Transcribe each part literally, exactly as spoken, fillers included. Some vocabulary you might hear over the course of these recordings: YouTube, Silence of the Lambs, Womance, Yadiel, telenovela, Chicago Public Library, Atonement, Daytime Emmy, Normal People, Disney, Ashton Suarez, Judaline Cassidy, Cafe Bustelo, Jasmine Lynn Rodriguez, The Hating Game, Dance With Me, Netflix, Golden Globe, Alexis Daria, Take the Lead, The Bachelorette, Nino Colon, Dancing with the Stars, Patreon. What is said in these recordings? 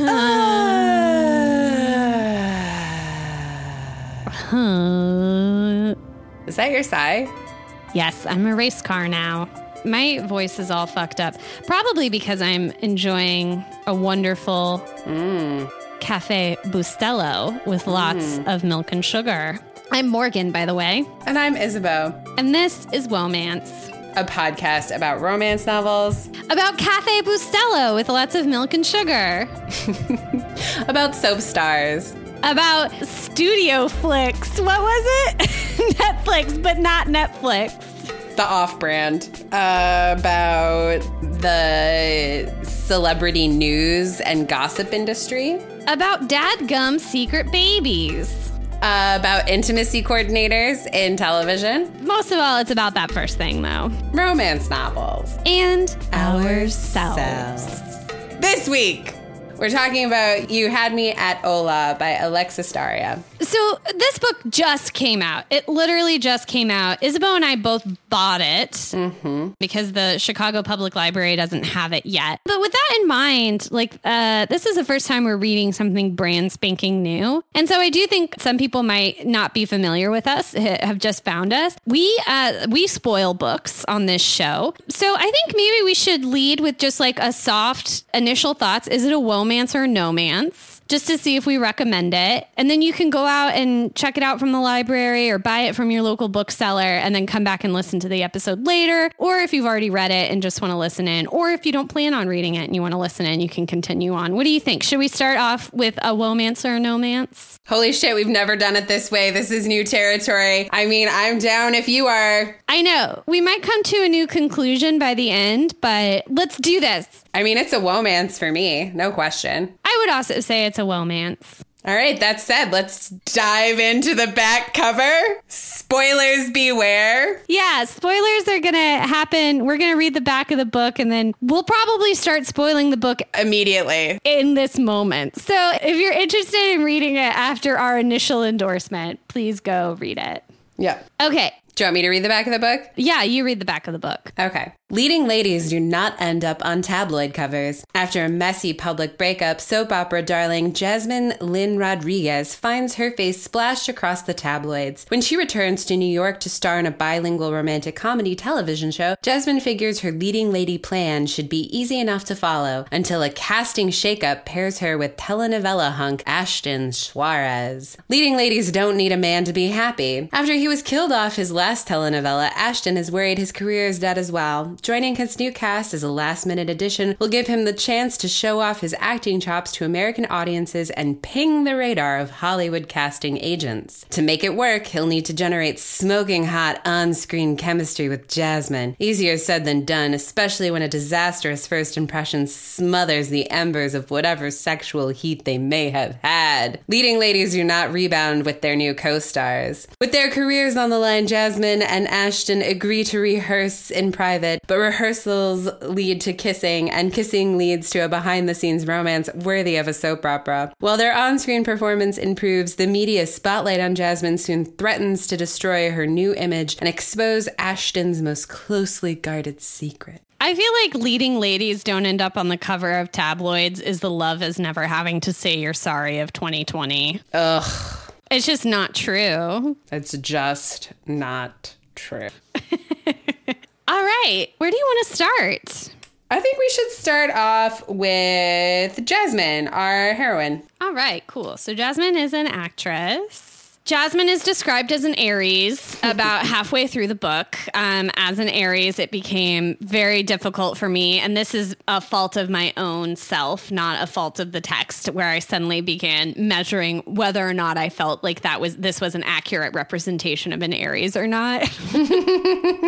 Is that your sigh? Yes, I'm a race car now. My voice is all fucked up, probably because I'm enjoying a wonderful mm. Cafe Bustelo with lots mm. of milk and sugar. I'm Morgan, by the way. And I'm Isabeau. And this is Womance, a podcast about romance novels, about Cafe Bustelo with lots of milk and sugar, about soap stars, about studio flicks. What was it? Netflix, but not Netflix. The off-brand. Uh, about the celebrity news and gossip industry. About dadgum secret babies. Uh, about intimacy coordinators in television. Most of all, it's about that first thing, though. Romance novels. And ourselves. ourselves. This week, we're talking about You Had Me at Ola by Alexis Daria. So this book just came out. It literally just came out. Isabeau and I both bought it mm-hmm. because the Chicago Public Library doesn't have it yet. But with that in mind, like uh, this is the first time we're reading something brand spanking new. And so I do think some people might not be familiar with us, have just found us. We, uh, we spoil books on this show. So I think maybe we should lead with just like a soft initial thoughts. Is it a woman? Romance or no-mance, just to see if we recommend it. And then you can go out and check it out from the library or buy it from your local bookseller and then come back and listen to the episode later. Or if you've already read it and just want to listen in, or if you don't plan on reading it and you want to listen in, you can continue on. What do you think? Should we start off with a womance or a no-mance? Holy shit, we've never done it this way. This is new territory. I mean, I'm down if you are. I know. We might come to a new conclusion by the end, but let's do this. I mean, it's a womance for me. No question. I would also say it's a womance. All right, that said, let's dive into the back cover. Spoilers beware. Yeah, spoilers are going to happen. We're going to read the back of the book and then we'll probably start spoiling the book immediately in this moment. So if you're interested in reading it after our initial endorsement, please go read it. Yeah. Okay. Do you want me to read the back of the book? Yeah, you read the back of the book. Okay. Leading ladies do not end up on tabloid covers. After a messy public breakup, soap opera darling Jasmine Lynn Rodriguez finds her face splashed across the tabloids. When she returns to New York to star in a bilingual romantic comedy television show, Jasmine figures her leading lady plan should be easy enough to follow until a casting shakeup pairs her with telenovela hunk Ashton Suarez. Leading ladies don't need a man to be happy. After he was killed off his last Last telenovela, Ashton is worried his career is dead as well. Joining his new cast as a last-minute addition will give him the chance to show off his acting chops to American audiences and ping the radar of Hollywood casting agents. To make it work, he'll need to generate smoking hot on-screen chemistry with Jasmine. Easier said than done, especially when a disastrous first impression smothers the embers of whatever sexual heat they may have had. Leading ladies do not rebound with their new co-stars. With their careers on the line, Jasmine Jasmine and Ashton agree to rehearse in private, but rehearsals lead to kissing, and kissing leads to a behind-the-scenes romance worthy of a soap opera. While their on-screen performance improves, the media spotlight on Jasmine soon threatens to destroy her new image and expose Ashton's most closely guarded secret. I feel like leading ladies don't end up on the cover of tabloids is the love is never having to say you're sorry of twenty twenty. Ugh. It's just not true. It's just not true. All right. Where do you want to start? I think we should start off with Jasmine, our heroine. All right, cool. So Jasmine is an actress. Jasmine is described as an Aries about halfway through the book. Um, as an Aries, it became very difficult for me. And this is a fault of my own self, not a fault of the text, where I suddenly began measuring whether or not I felt like that was this was an accurate representation of an Aries or not,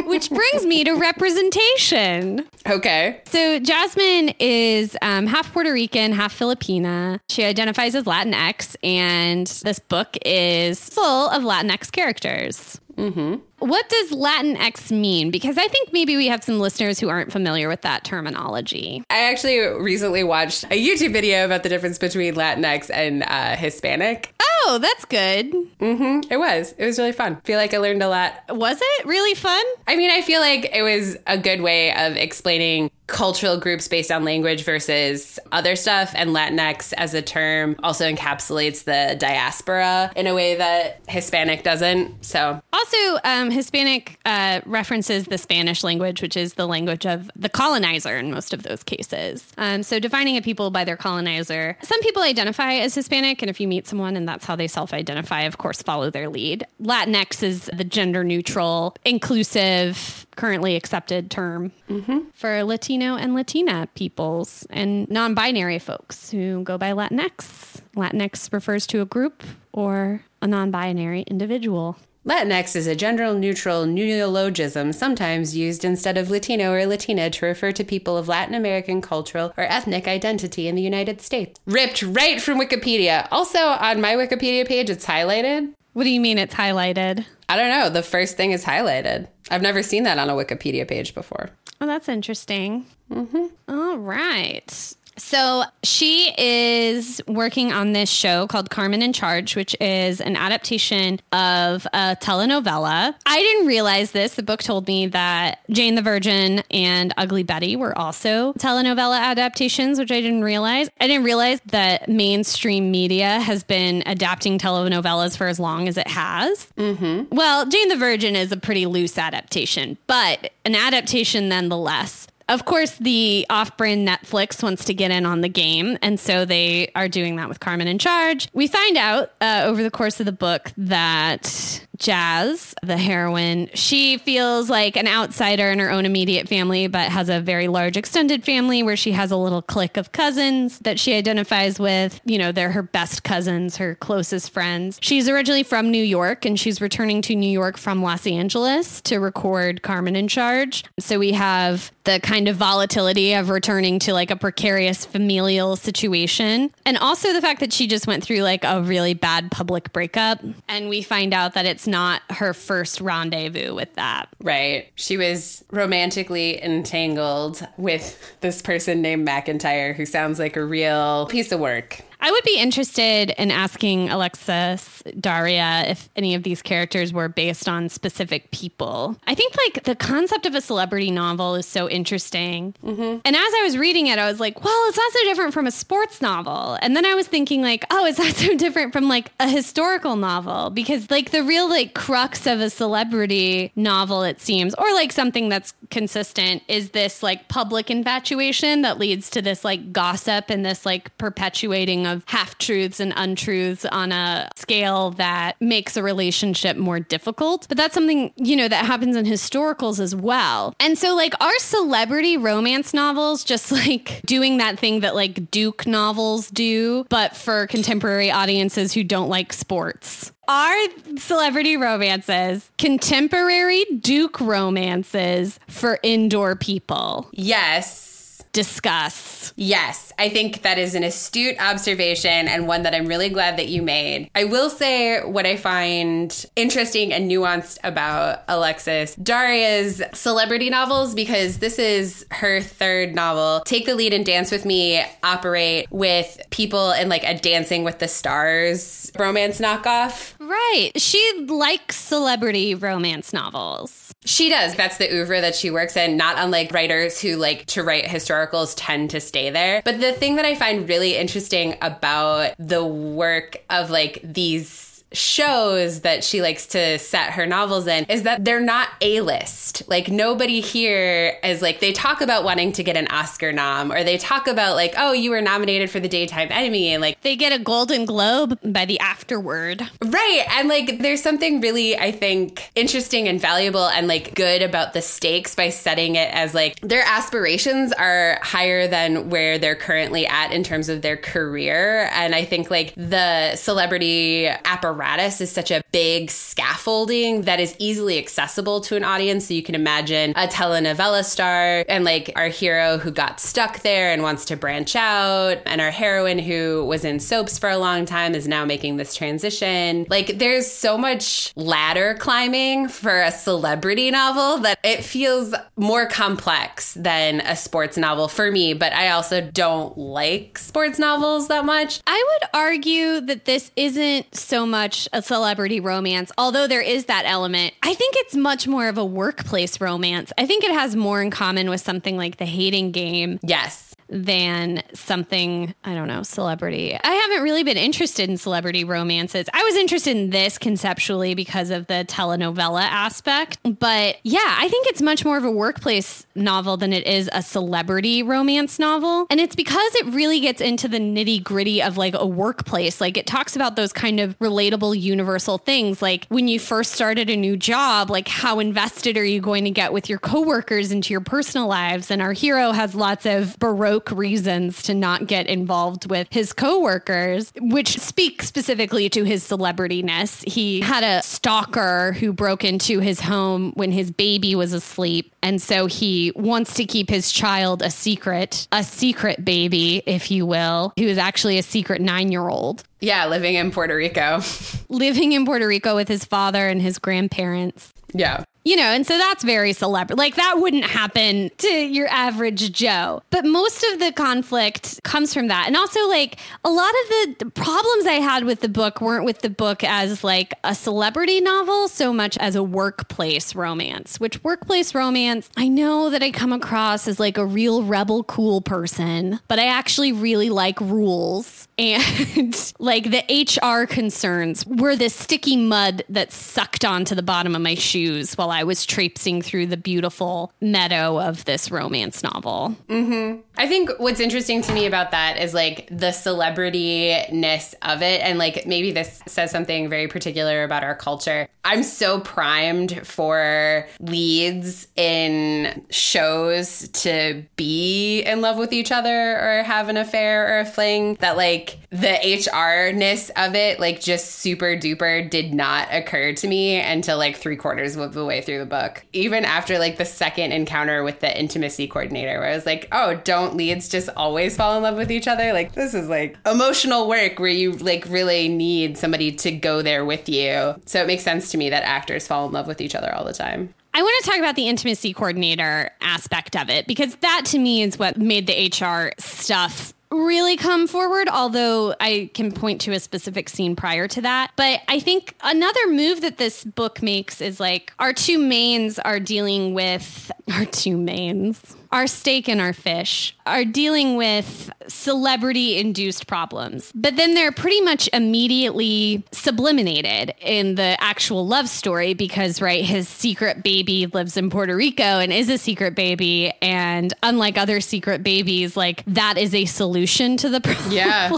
which brings me to representation. Okay. So Jasmine is um, half Puerto Rican, half Filipina. She identifies as Latinx. And this book is full of Latinx characters. Mm-hmm. What does Latinx mean? Because I think maybe we have some listeners who aren't familiar with that terminology. I actually recently watched a YouTube video about the difference between Latinx and uh, Hispanic. Oh! Oh, that's good. Mm-hmm. It was. It was really fun. I feel like I learned a lot. Was it really fun? I mean, I feel like it was a good way of explaining cultural groups based on language versus other stuff. And Latinx as a term also encapsulates the diaspora in a way that Hispanic doesn't. So also um, Hispanic uh, references the Spanish language, which is the language of the colonizer in most of those cases. Um, so defining a people by their colonizer. Some people identify as Hispanic, and if you meet someone and that's how they self-identify, of course, follow their lead. Latinx is the gender neutral, inclusive, currently accepted term mm-hmm. for Latino and Latina peoples and non-binary folks who go by Latinx. Latinx refers to a group or a non-binary individual. Latinx is a gender-neutral neologism sometimes used instead of Latino or Latina to refer to people of Latin American cultural or ethnic identity in the United States. Ripped right from Wikipedia. Also, on my Wikipedia page, it's highlighted. What do you mean it's highlighted? I don't know. The first thing is highlighted. I've never seen that on a Wikipedia page before. Oh, that's interesting. Mm-hmm. All right. So she is working on this show called Carmen in Charge, which is an adaptation of a telenovela. I didn't realize this. The book told me that Jane the Virgin and Ugly Betty were also telenovela adaptations, which I didn't realize. I didn't realize that mainstream media has been adapting telenovelas for as long as it has. Mm-hmm. Well, Jane the Virgin is a pretty loose adaptation, but an adaptation nonetheless. Of course, the off-brand Netflix wants to get in on the game, and so they are doing that with Carmen in Charge. We find out uh, over the course of the book that Jazz, the heroine, she feels like an outsider in her own immediate family, but has a very large extended family where she has a little clique of cousins that she identifies with. You know, they're her best cousins, her closest friends. She's originally from New York, and she's returning to New York from Los Angeles to record Carmen in Charge. So we have the kind of volatility of returning to like a precarious familial situation. And also the fact that she just went through like a really bad public breakup. And we find out that it's not her first rendezvous with that. Right. She was romantically entangled with this person named McIntyre, who sounds like a real piece of work. I would be interested in asking Alexis Daria if any of these characters were based on specific people. I think like the concept of a celebrity novel is so interesting. Mm-hmm. And as I was reading it, I was like, well, it's not so different from a sports novel. And then I was thinking like, oh, it's not so different from like a historical novel, because like the real like crux of a celebrity novel, it seems, or like something that's consistent is this like public infatuation that leads to this like gossip and this like perpetuating of half-truths and untruths on a scale that makes a relationship more difficult. But that's something, you know, that happens in historicals as well. And so like our celebrity romance novels just like doing that thing that like Duke novels do, but for contemporary audiences who don't like sports. Our celebrity romances, contemporary Duke romances for indoor people. Yes. Discuss. Yes, I think that is an astute observation and one that I'm really glad that you made. I will say what I find interesting and nuanced about Alexis Daria's celebrity novels, because this is her third novel. Take the Lead and Dance With Me operate with people in like a Dancing with the Stars romance knockoff. Right. She likes celebrity romance novels. She does. That's the oeuvre that she works in, not unlike writers who like to write historical tend to stay there. But the thing that I find really interesting about the work of like these shows that she likes to set her novels in is that they're not A-list. Like nobody here is like, they talk about wanting to get an Oscar nom, or they talk about like, oh, you were nominated for the Daytime Emmy, and like they get a Golden Globe by the afterword. Right. And like there's something really, I think, interesting and valuable and like good about the stakes by setting it as like their aspirations are higher than where they're currently at in terms of their career. And I think like the celebrity apparatus apparatus is such a big scaffolding that is easily accessible to an audience. So you can imagine a telenovela star and like our hero who got stuck there and wants to branch out, and our heroine who was in soaps for a long time is now making this transition. Like, there's so much ladder climbing for a celebrity novel that it feels more complex than a sports novel for me, but I also don't like sports novels that much. I would argue that this isn't so much a celebrity romance, although there is that element. I think it's much more of a workplace romance. I think it has more in common with something like The Hating Game. Yes. Than something, I don't know, celebrity. I haven't really been interested in celebrity romances. I was interested in this conceptually because of the telenovela aspect. But yeah, I think it's much more of a workplace novel than it is a celebrity romance novel. And it's because it really gets into the nitty gritty of like a workplace. Like it talks about those kind of relatable universal things. Like when you first started a new job, like how invested are you going to get with your coworkers into your personal lives? And our hero has lots of Baroque reasons to not get involved with his coworkers, which speak specifically to his celebrityness. He had a stalker who broke into his home when his baby was asleep. And so he wants to keep his child a secret, a secret baby, if you will, who is actually a secret nine-year-old. Yeah, living in Puerto Rico. Living in Puerto Rico with his father and his grandparents. Yeah. You know, and so that's very celebrity. Like that wouldn't happen to your average Joe. But most of the conflict comes from that. And also like a lot of the problems I had with the book weren't with the book as like a celebrity novel so much as a workplace romance, which workplace romance, I know that I come across as like a real rebel cool person, but I actually really like rules. And like the H R concerns were the sticky mud that sucked onto the bottom of my shoes while I was traipsing through the beautiful meadow of this romance novel. Mm-hmm. I think what's interesting to me about that is like the celebrity-ness of it. And like maybe this says something very particular about our culture. I'm so primed for leads in shows to be in love with each other or have an affair or a fling that like the H R-ness of it like just super duper did not occur to me until like three quarters of the way through the book. Even after like the second encounter with the intimacy coordinator where I was like, oh, don't leads just always fall in love with each other? Like this is like emotional work where you like really need somebody to go there with you. So it makes sense to me that actors fall in love with each other all the time. I want to talk about the intimacy coordinator aspect of it, because that to me is what made the H R stuff really come forward, although I can point to a specific scene prior to that. But I think another move that this book makes is like our two mains are dealing with our two mains. Our steak and our fish are dealing with celebrity-induced problems. But then they're pretty much immediately subliminated in the actual love story because, right, his secret baby lives in Puerto Rico and is a secret baby. And unlike other secret babies, like, that is a solution to the problem, yeah,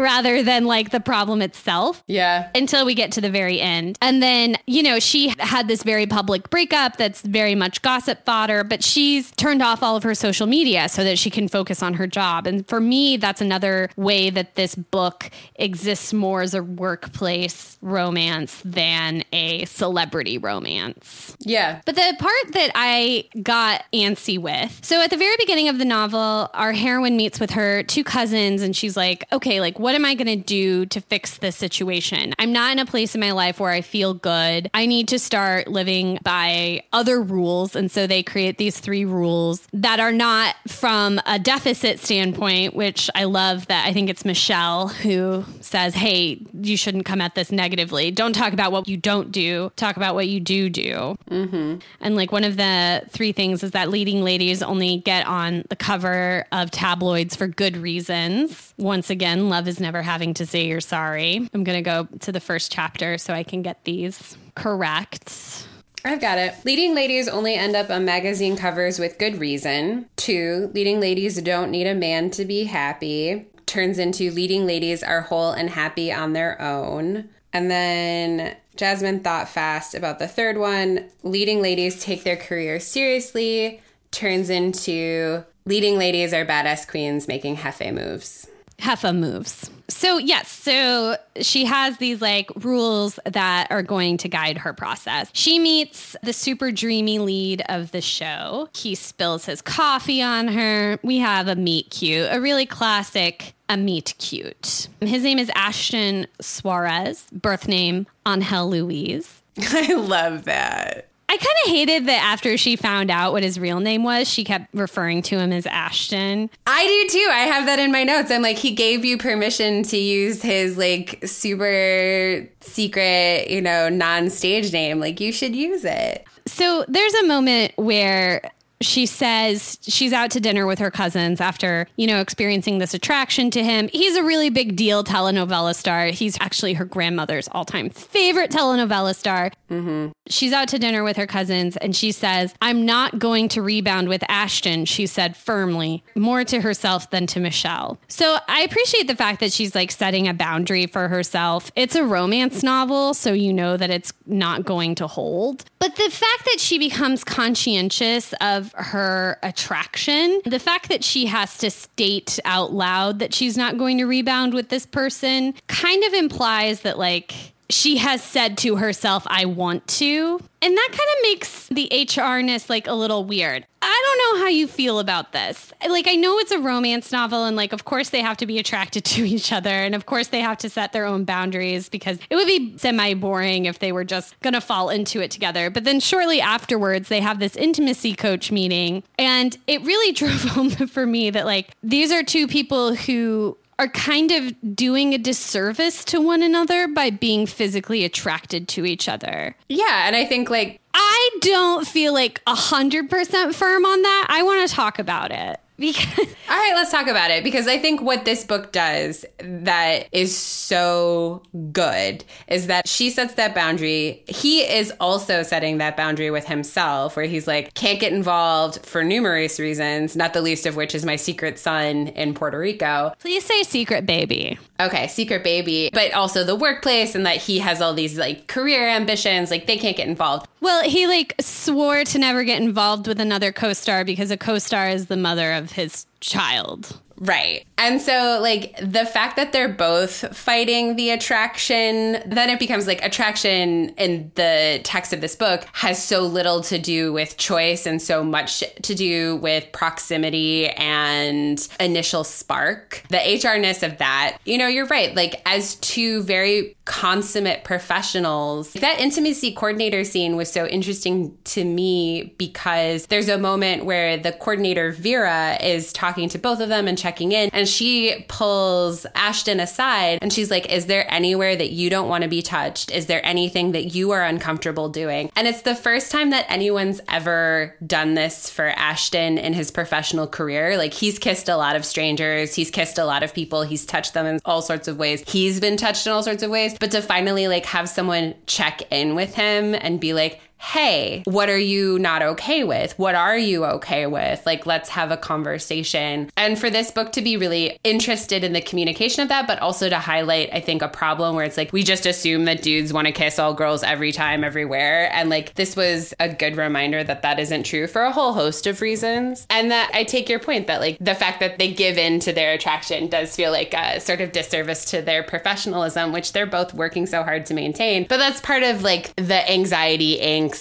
rather than, like, the problem itself. Yeah. Until we get to the very end. And then, you know, she had this very public breakup that's very much gossip fodder, but she's turned off all of her social media so that she can focus on her job. And for me, that's another way that this book exists more as a workplace romance than a celebrity romance. Yeah. But the part that I got antsy with, so at the very beginning of the novel, our heroine meets with her two cousins and she's like, okay, like, what am I going to do to fix this situation? I'm not in a place in my life where I feel good. I need to start living by other rules. And so they create these three rules that are not from a deficit standpoint, which I love that. I think it's Michelle who says, hey, you shouldn't come at this negatively. Don't talk about what you don't do. Talk about what you do do. Mm-hmm. And like one of the three things is that leading ladies only get on the cover of tabloids for good reasons. Once again, love is never having to say you're sorry. I'm going to go to the first chapter so I can get these correct. I've got it. Leading ladies only end up on magazine covers with good reason. Two, leading ladies don't need a man to be happy. Turns into leading ladies are whole and happy on their own. And then Jasmine thought fast about the third one. Leading ladies take their career seriously. Turns into leading ladies are badass queens making jefe moves. Heffa moves. So yes, so she has these like rules that are going to guide her process. She meets the super dreamy lead of the show. He spills his coffee on her. We have a meet cute, a really classic a meet cute. His name is Ashton Suarez, birth name Angel Luis. I love that. I kind of hated that after she found out what his real name was, she kept referring to him as Ashton. I do, too. I have that in my notes. I'm like, he gave you permission to use his, like, super secret, you know, non-stage name. Like, you should use it. So there's a moment where she says she's out to dinner with her cousins after, you know, experiencing this attraction to him. He's a really big deal telenovela star. He's actually her grandmother's all-time favorite telenovela star. Mm-hmm. She's out to dinner with her cousins and she says, "I'm not going to rebound with Ashton," she said firmly, more to herself than to Michelle. So I appreciate the fact that she's like setting a boundary for herself. It's a romance novel, so you know that it's not going to hold. But the fact that she becomes conscientious of her attraction, the fact that she has to state out loud that she's not going to rebound with this person kind of implies that like she has said to herself, "I want to." And that kind of makes the H R-ness like a little weird. I don't know how you feel about this. Like, I know it's a romance novel and like, of course they have to be attracted to each other. And of course they have to set their own boundaries because it would be semi-boring if they were just going to fall into it together. But then shortly afterwards, they have this intimacy coach meeting. And it really drove home for me that like, these are two people who are kind of doing a disservice to one another by being physically attracted to each other. Yeah, and I think like... I don't feel like one hundred percent firm on that. I want to talk about it. Because all right, let's talk about it. Because I think what this book does that is so good is that she sets that boundary. He is also setting that boundary with himself where he's like, can't get involved for numerous reasons, not the least of which is my secret son in Puerto Rico. Please say secret baby. Okay, secret baby. But also the workplace and that he has all these like career ambitions, like they can't get involved. Well, he like swore to never get involved with another co-star because a co-star is the mother of his child. Right. And so like the fact that they're both fighting the attraction, then it becomes like attraction in the text of this book has so little to do with choice and so much to do with proximity and initial spark. The H R-ness of that, you know, you're right. Like as two very consummate professionals, that intimacy coordinator scene was so interesting to me because there's a moment where the coordinator Vera is talking to both of them and checking in. And she pulls Ashton aside and she's like, is there anywhere that you don't want to be touched? Is there anything that you are uncomfortable doing? And it's the first time that anyone's ever done this for Ashton in his professional career. Like he's kissed a lot of strangers. He's kissed a lot of people. He's touched them in all sorts of ways. He's been touched in all sorts of ways. But to finally like have someone check in with him and be like, hey, what are you not okay with? What are you okay with? Like, let's have a conversation. And for this book to be really interested in the communication of that, but also to highlight, I think, a problem where it's like, we just assume that dudes want to kiss all girls every time, everywhere. And like, this was a good reminder that that isn't true for a whole host of reasons. And that I take your point that like the fact that they give in to their attraction does feel like a sort of disservice to their professionalism, which they're both working so hard to maintain. But that's part of like the anxiety, angst,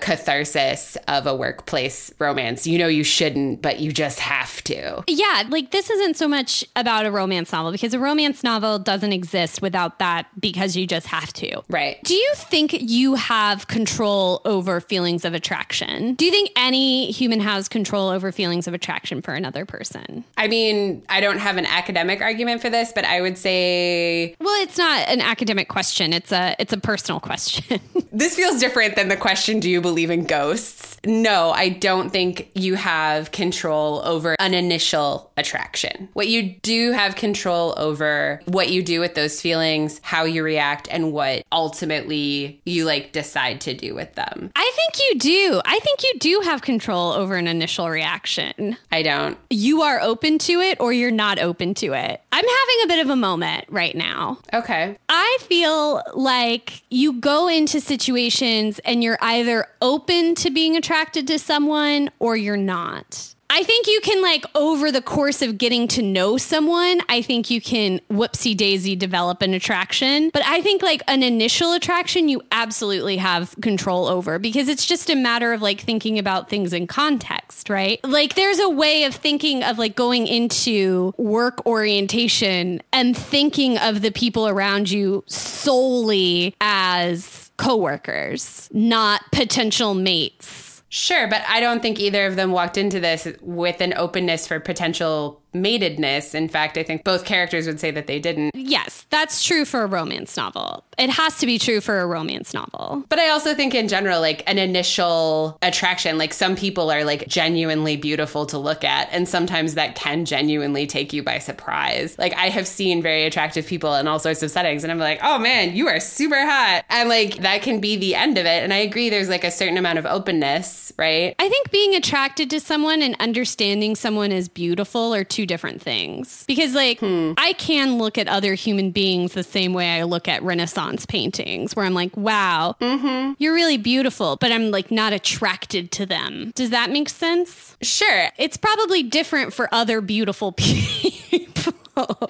catharsis of a workplace romance. You know you shouldn't, but you just have to. Yeah, like this isn't so much about a romance novel because a romance novel doesn't exist without that because you just have to. Right. Do you think you have control over feelings of attraction? Do you think any human has control over feelings of attraction for another person? I mean, I don't have an academic argument for this, but I would say... Well, it's not an academic question. It's a, it's a personal question. This feels different than the question, do you believe in ghosts? No, I don't think you have control over an initial attraction. What you do have control over, what you do with those feelings, how you react, and what ultimately you like decide to do with them. I think you do. I think you do have control over an initial reaction. I don't. You are open to it or you're not open to it. I'm having a bit of a moment right now. Okay. I feel like you go into situations and you're either open to being attracted to someone or you're not. I think you can, like, over the course of getting to know someone, I think you can whoopsie daisy develop an attraction. But I think, like, an initial attraction, you absolutely have control over, because it's just a matter of, like, thinking about things in context, right? Like, there's a way of thinking of, like, going into work orientation and thinking of the people around you solely as coworkers, not potential mates. Sure, but I don't think either of them walked into this with an openness for potential matedness. In fact, I think both characters would say that they didn't. Yes, that's true for a romance novel. It has to be true for a romance novel. But I also think in general, like, an initial attraction, like, some people are, like, genuinely beautiful to look at. And sometimes that can genuinely take you by surprise. Like, I have seen very attractive people in all sorts of settings, and I'm like, oh man, you are super hot. And, like, that can be the end of it. And I agree, there's, like, a certain amount of openness. Right? I think being attracted to someone and understanding someone as beautiful are two different things. Because, like, hmm. I can look at other human beings the same way I look at Renaissance paintings, where I'm like, wow, mm-hmm. you're really beautiful, but I'm, like, not attracted to them. Does that make sense? Sure. It's probably different for other beautiful people.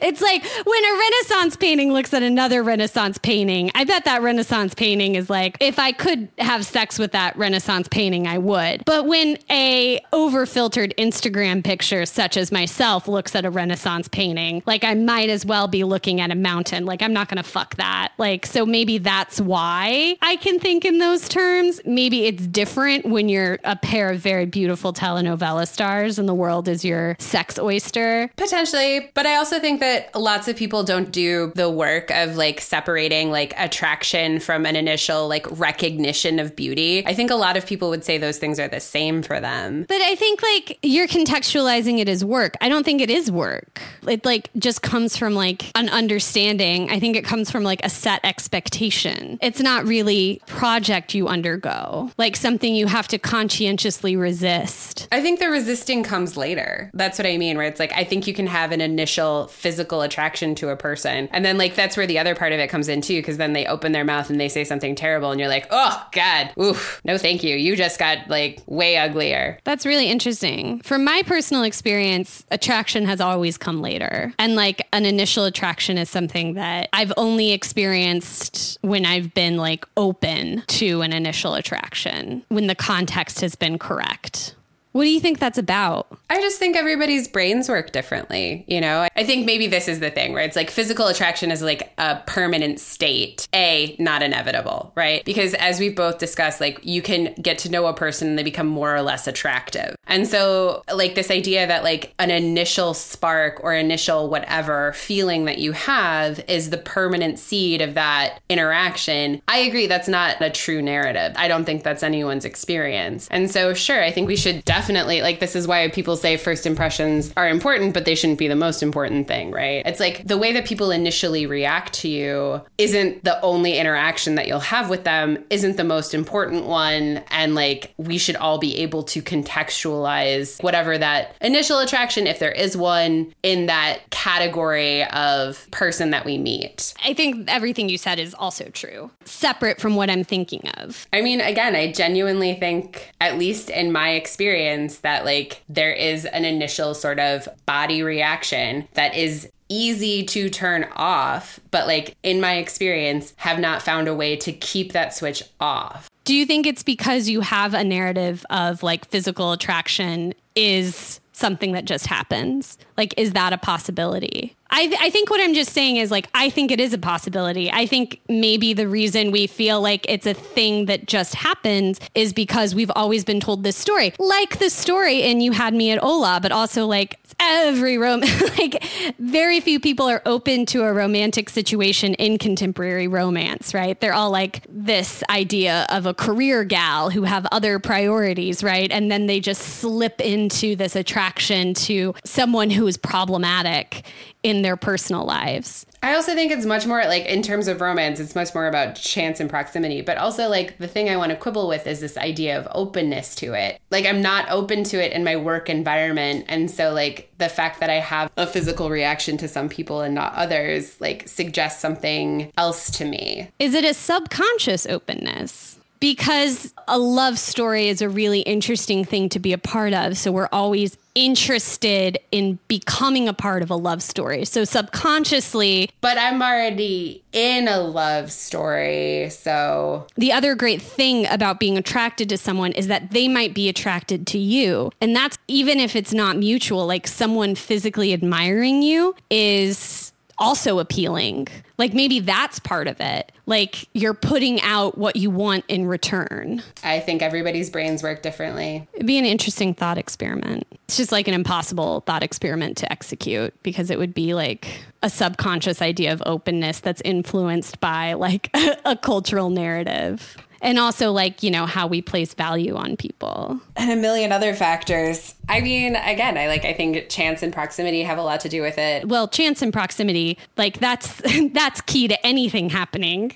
It's like when a Renaissance painting looks at another Renaissance painting, I bet that Renaissance painting is like, if I could have sex with that Renaissance painting, I would. But when a over-filtered Instagram picture, such as myself, looks at a Renaissance painting, like, I might as well be looking at a mountain. Like, I'm not going to fuck that. Like, so maybe that's why I can think in those terms. Maybe it's different when you're a pair of very beautiful telenovela stars and the world is your sex oyster. Potentially. But I also I think that lots of people don't do the work of, like, separating, like, attraction from an initial, like, recognition of beauty. I think a lot of people would say those things are the same for them. But I think, like, you're contextualizing it as work. I don't think it is work. It, like, just comes from, like, an understanding. I think it comes from, like, a set expectation. It's not really a project you undergo, like, something you have to conscientiously resist. I think the resisting comes later. That's what I mean, where it's like, I think you can have an initial physical attraction to a person, and then, like, that's where the other part of it comes in too, because then they open their mouth and they say something terrible and you're like, oh god, oof, no thank you, you just got, like, way uglier. That's really interesting. From my personal experience, attraction has always come later, and, like, an initial attraction is something that I've only experienced when I've been, like, open to an initial attraction, when the context has been correct. What do you think that's about? I just think everybody's brains work differently, you know? I think maybe this is the thing where it's like physical attraction is like a permanent state, A, not inevitable, right? Because as we've both discussed, like, you can get to know a person and they become more or less attractive. And so, like, this idea that, like, an initial spark or initial whatever feeling that you have is the permanent seed of that interaction. I agree, that's not a true narrative. I don't think that's anyone's experience. And so, sure, I think we should definitely Definitely. Like, this is why people say first impressions are important, but they shouldn't be the most important thing, right? It's like the way that people initially react to you isn't the only interaction that you'll have with them, isn't the most important one. And, like, we should all be able to contextualize whatever that initial attraction, if there is one, in that category of person that we meet. I think everything you said is also true, separate from what I'm thinking of. I mean, again, I genuinely think, at least in my experience, that, like, there is an initial sort of body reaction that is easy to turn off, but, like, in my experience, have not found a way to keep that switch off. Do you think it's because you have a narrative of, like, physical attraction is something that just happens? Like, is that a possibility? I, th- I think what I'm just saying is, like, I think it is a possibility. I think maybe the reason we feel like it's a thing that just happens is because we've always been told this story, like the story in You Had Me at Ola, but also, like, every rom- like, very few people are open to a romantic situation in contemporary romance, right? They're all, like, this idea of a career gal who have other priorities, right? And then they just slip into this attraction to someone who is problematic in their personal lives. I also think it's much more, like, in terms of romance, it's much more about chance and proximity. But also, like, the thing I want to quibble with is this idea of openness to it. Like, I'm not open to it in my work environment. And so, like, the fact that I have a physical reaction to some people and not others, like, suggests something else to me. Is it a subconscious openness? because a love story is a really interesting thing to be a part of. So we're always interested in becoming a part of a love story. So subconsciously... But I'm already in a love story, so... The other great thing about being attracted to someone is that they might be attracted to you. And that's even if it's not mutual, like someone physically admiring you is... also appealing. Like maybe that's part of it. Like you're putting out what you want in return. I think everybody's brains work differently. It'd be an interesting thought experiment. It's just like an impossible thought experiment to execute because it would be like a subconscious idea of openness that's influenced by like a cultural narrative. And also like, you know, how we place value on people. And a million other factors. I mean, again, I like I think chance and proximity have a lot to do with it. Well, chance and proximity, like that's that's key to anything happening.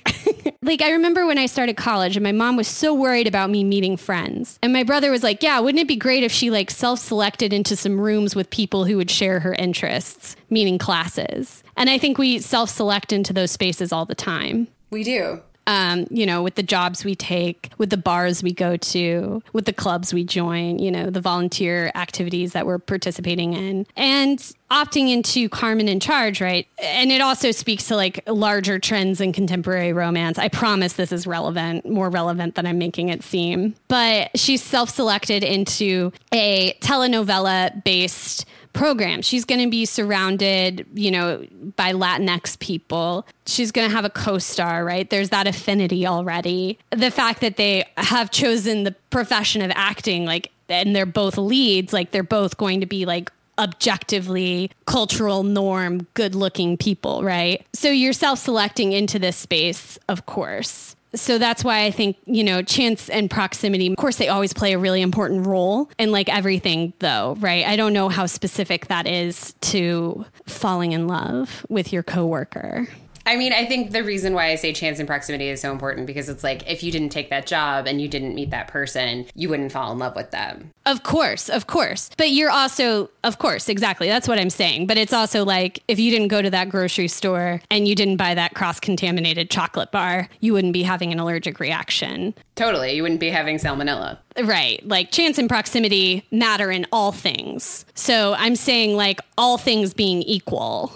Like I remember when I started college and my mom was so worried about me meeting friends. And my brother was like, yeah, wouldn't it be great if she like self-selected into some rooms with people who would share her interests, meaning classes. And I think we self-select into those spaces all the time. We do. Um, you know, with the jobs we take, with the bars we go to, with the clubs we join, you know, the volunteer activities that we're participating in and opting into Carmen in Charge, right? And it also speaks to like larger trends in contemporary romance. I promise this is relevant, more relevant than I'm making it seem. But she's self-selected into a telenovela-based program. She's going to be surrounded, you know, by Latinx people. She's going to have a co-star, right? There's that affinity already. The fact that they have chosen the profession of acting, like, and they're both leads, like they're both going to be like objectively cultural norm, good looking people, right? So you're self-selecting into this space, of course. So that's why I think, you know, chance and proximity, of course, they always play a really important role in like everything, though, right? I don't know how specific that is to falling in love with your coworker. I mean, I think the reason why I say chance and proximity is so important because it's like if you didn't take that job and you didn't meet that person, you wouldn't fall in love with them. Of course, of course. But you're also, of course, exactly. That's what I'm saying. But it's also like if you didn't go to that grocery store and you didn't buy that cross-contaminated chocolate bar, you wouldn't be having an allergic reaction. Totally. You wouldn't be having salmonella. Right. Like chance and proximity matter in all things. So I'm saying like all things being equal,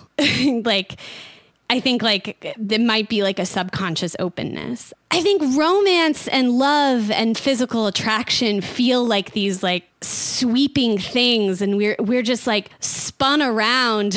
like... I think like there might be like a subconscious openness. I think romance and love and physical attraction feel like these like sweeping things. And we're we're just like spun around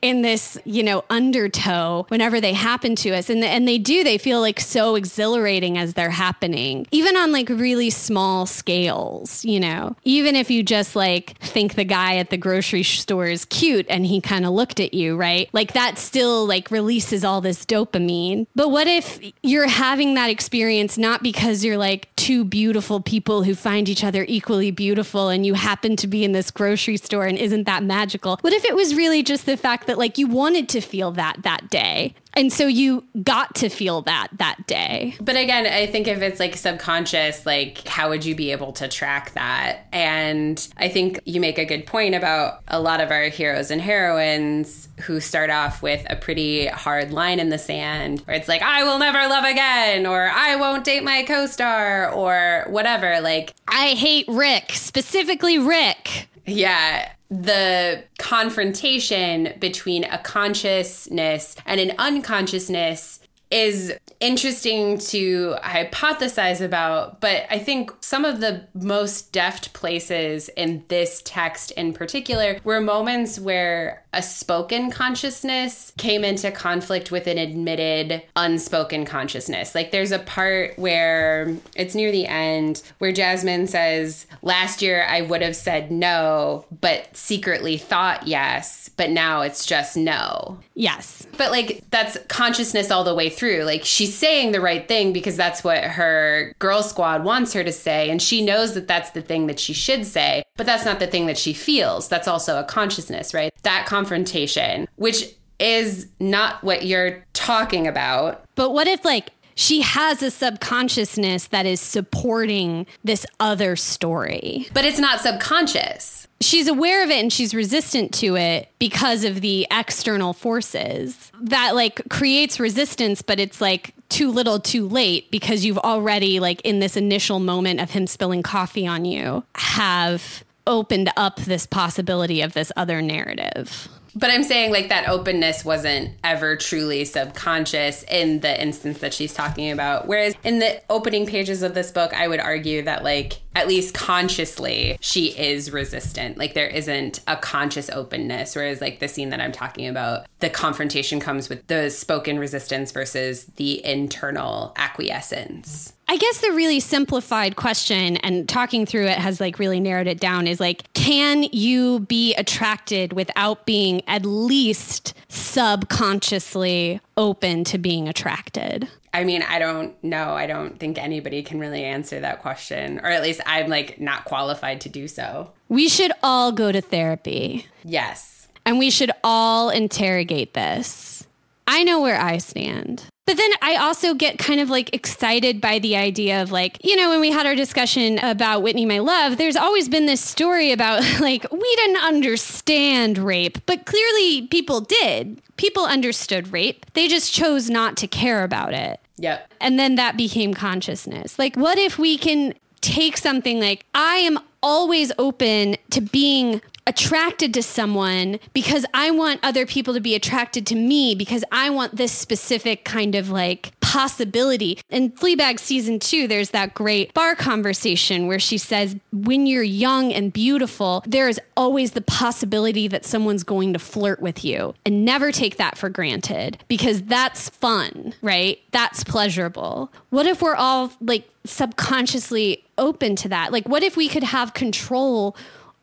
in this, you know, undertow whenever they happen to us. And, and they do, they feel like so exhilarating as they're happening, even on like really small scales, you know, even if you just like think the guy at the grocery store is cute and he kind of looked at you, right? Like that still like releases all this dopamine. But what if you're having that experience not because you're like two beautiful people who find each other equally beautiful and you happen to be in this grocery store and isn't that magical? What if it was really just the fact that like you wanted to feel that that day? And so you got to feel that that day. But again, I think if it's like subconscious, like how would you be able to track that? And I think you make a good point about a lot of our heroes and heroines who start off with a pretty hard line in the sand where it's like, I will never love again, or I won't date my co-star, or whatever. Like, I hate Rick, specifically Rick. Yeah. The confrontation between a consciousness and an unconsciousness is interesting to hypothesize about, but I think some of the most deft places in this text in particular were moments where a spoken consciousness came into conflict with an admitted unspoken consciousness. Like there's a part where it's near the end where Jasmine says, last year I would have said no, but secretly thought yes, but now it's just no. Yes. But like that's consciousness all the way through. Like she's saying the right thing because that's what her girl squad wants her to say. And she knows that that's the thing that she should say, but that's not the thing that she feels. That's also a consciousness, right? That confrontation, which is not what you're talking about. But what if like she has a subconsciousness that is supporting this other story? But it's not subconscious. She's aware of it and she's resistant to it because of the external forces that like creates resistance, but it's like too little too late, because you've already, like, in this initial moment of him spilling coffee on you, have opened up this possibility of this other narrative. But I'm saying, like, that openness wasn't ever truly subconscious in the instance that she's talking about. Whereas in the opening pages of this book, I would argue that, like, at least consciously, she is resistant. Like, there isn't a conscious openness. Whereas, like, the scene that I'm talking about, the confrontation comes with the spoken resistance versus the internal acquiescence. I guess the really simplified question, and talking through it has, like, really narrowed it down, is, like, can you be attracted without being at least subconsciously open to being attracted? I mean, I don't know. I don't think anybody can really answer that question, or at least I'm, like, not qualified to do so. We should all go to therapy. Yes. And we should all interrogate this. I know where I stand. But then I also get kind of, like, excited by the idea of, like, you know, when we had our discussion about Whitney, My Love, there's always been this story about, like, we didn't understand rape, but clearly people did. People understood rape. They just chose not to care about it. Yep. And then that became consciousness. Like, what if we can take something like, I am always open to being attracted to someone because I want other people to be attracted to me, because I want this specific kind of, like, possibility. In Fleabag season two, there's that great bar conversation where she says, when you're young and beautiful, there is always the possibility that someone's going to flirt with you, and never take that for granted, because that's fun, right? That's pleasurable. What if we're all, like, subconsciously open to that? Like, what if we could have control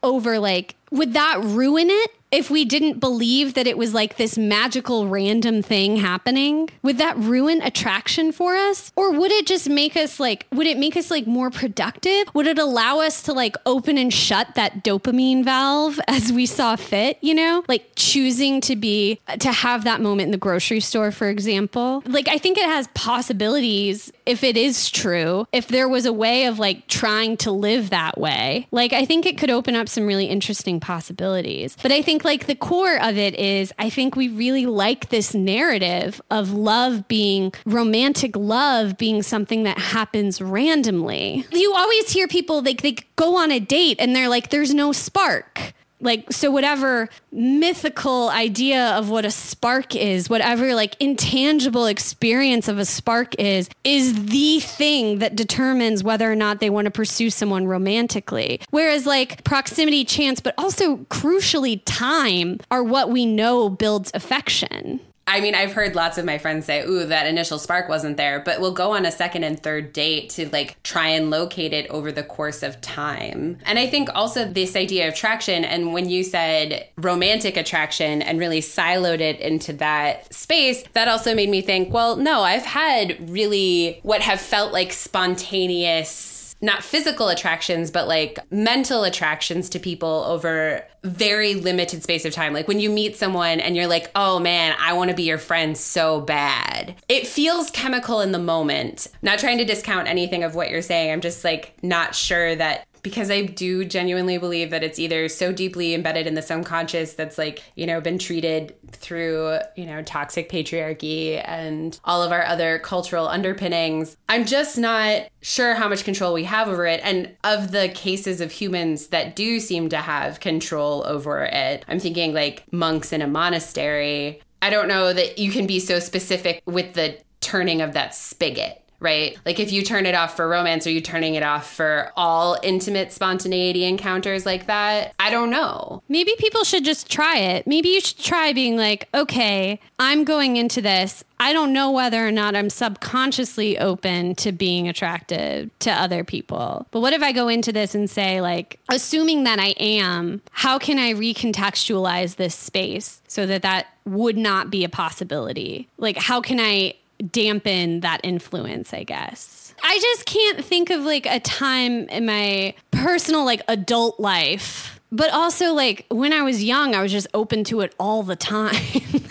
over, like, would that ruin it if we didn't believe that it was, like, this magical random thing happening? Would that ruin attraction for us? Or would it just make us, like, would it make us, like, more productive? Would it allow us to, like, open and shut that dopamine valve as we saw fit, you know? Like, choosing to be, to have that moment in the grocery store, for example. Like, I think it has possibilities if it is true, if there was a way of, like, trying to live that way. Like, I think it could open up some really interesting possibilities. But I think, like, the core of it is, I think we really like this narrative of love being, romantic love being something that happens randomly. You always hear people, like, they go on a date and they're like, there's no spark. Like, so whatever mythical idea of what a spark is, whatever, like, intangible experience of a spark is, is the thing that determines whether or not they want to pursue someone romantically. Whereas, like, proximity, chance, but also crucially time, are what we know builds affection. I mean, I've heard lots of my friends say, ooh, that initial spark wasn't there, but we'll go on a second and third date to, like, try and locate it over the course of time. And I think also this idea of attraction, and when you said romantic attraction and really siloed it into that space, that also made me think, well, no, I've had really what have felt like spontaneous, not physical attractions, but, like, mental attractions to people over very limited space of time. Like, when you meet someone and you're like, oh man, I want to be your friend so bad. It feels chemical in the moment. Not trying to discount anything of what you're saying. I'm just, like, not sure that, because I do genuinely believe that it's either so deeply embedded in the subconscious that's, like, you know, been treated through, you know, toxic patriarchy and all of our other cultural underpinnings. I'm just not sure how much control we have over it. And of the cases of humans that do seem to have control over it, I'm thinking, like, monks in a monastery. I don't know that you can be so specific with the turning of that spigot. Right? Like, if you turn it off for romance, are you turning it off for all intimate spontaneity encounters like that? I don't know. Maybe people should just try it. Maybe you should try being like, okay, I'm going into this. I don't know whether or not I'm subconsciously open to being attracted to other people. But what if I go into this and say, like, assuming that I am, how can I recontextualize this space so that that would not be a possibility? Like, how can I dampen that influence, I guess. I just can't think of, like, a time in my personal, like, adult life, but also, like, when I was young, I was just open to it all the time.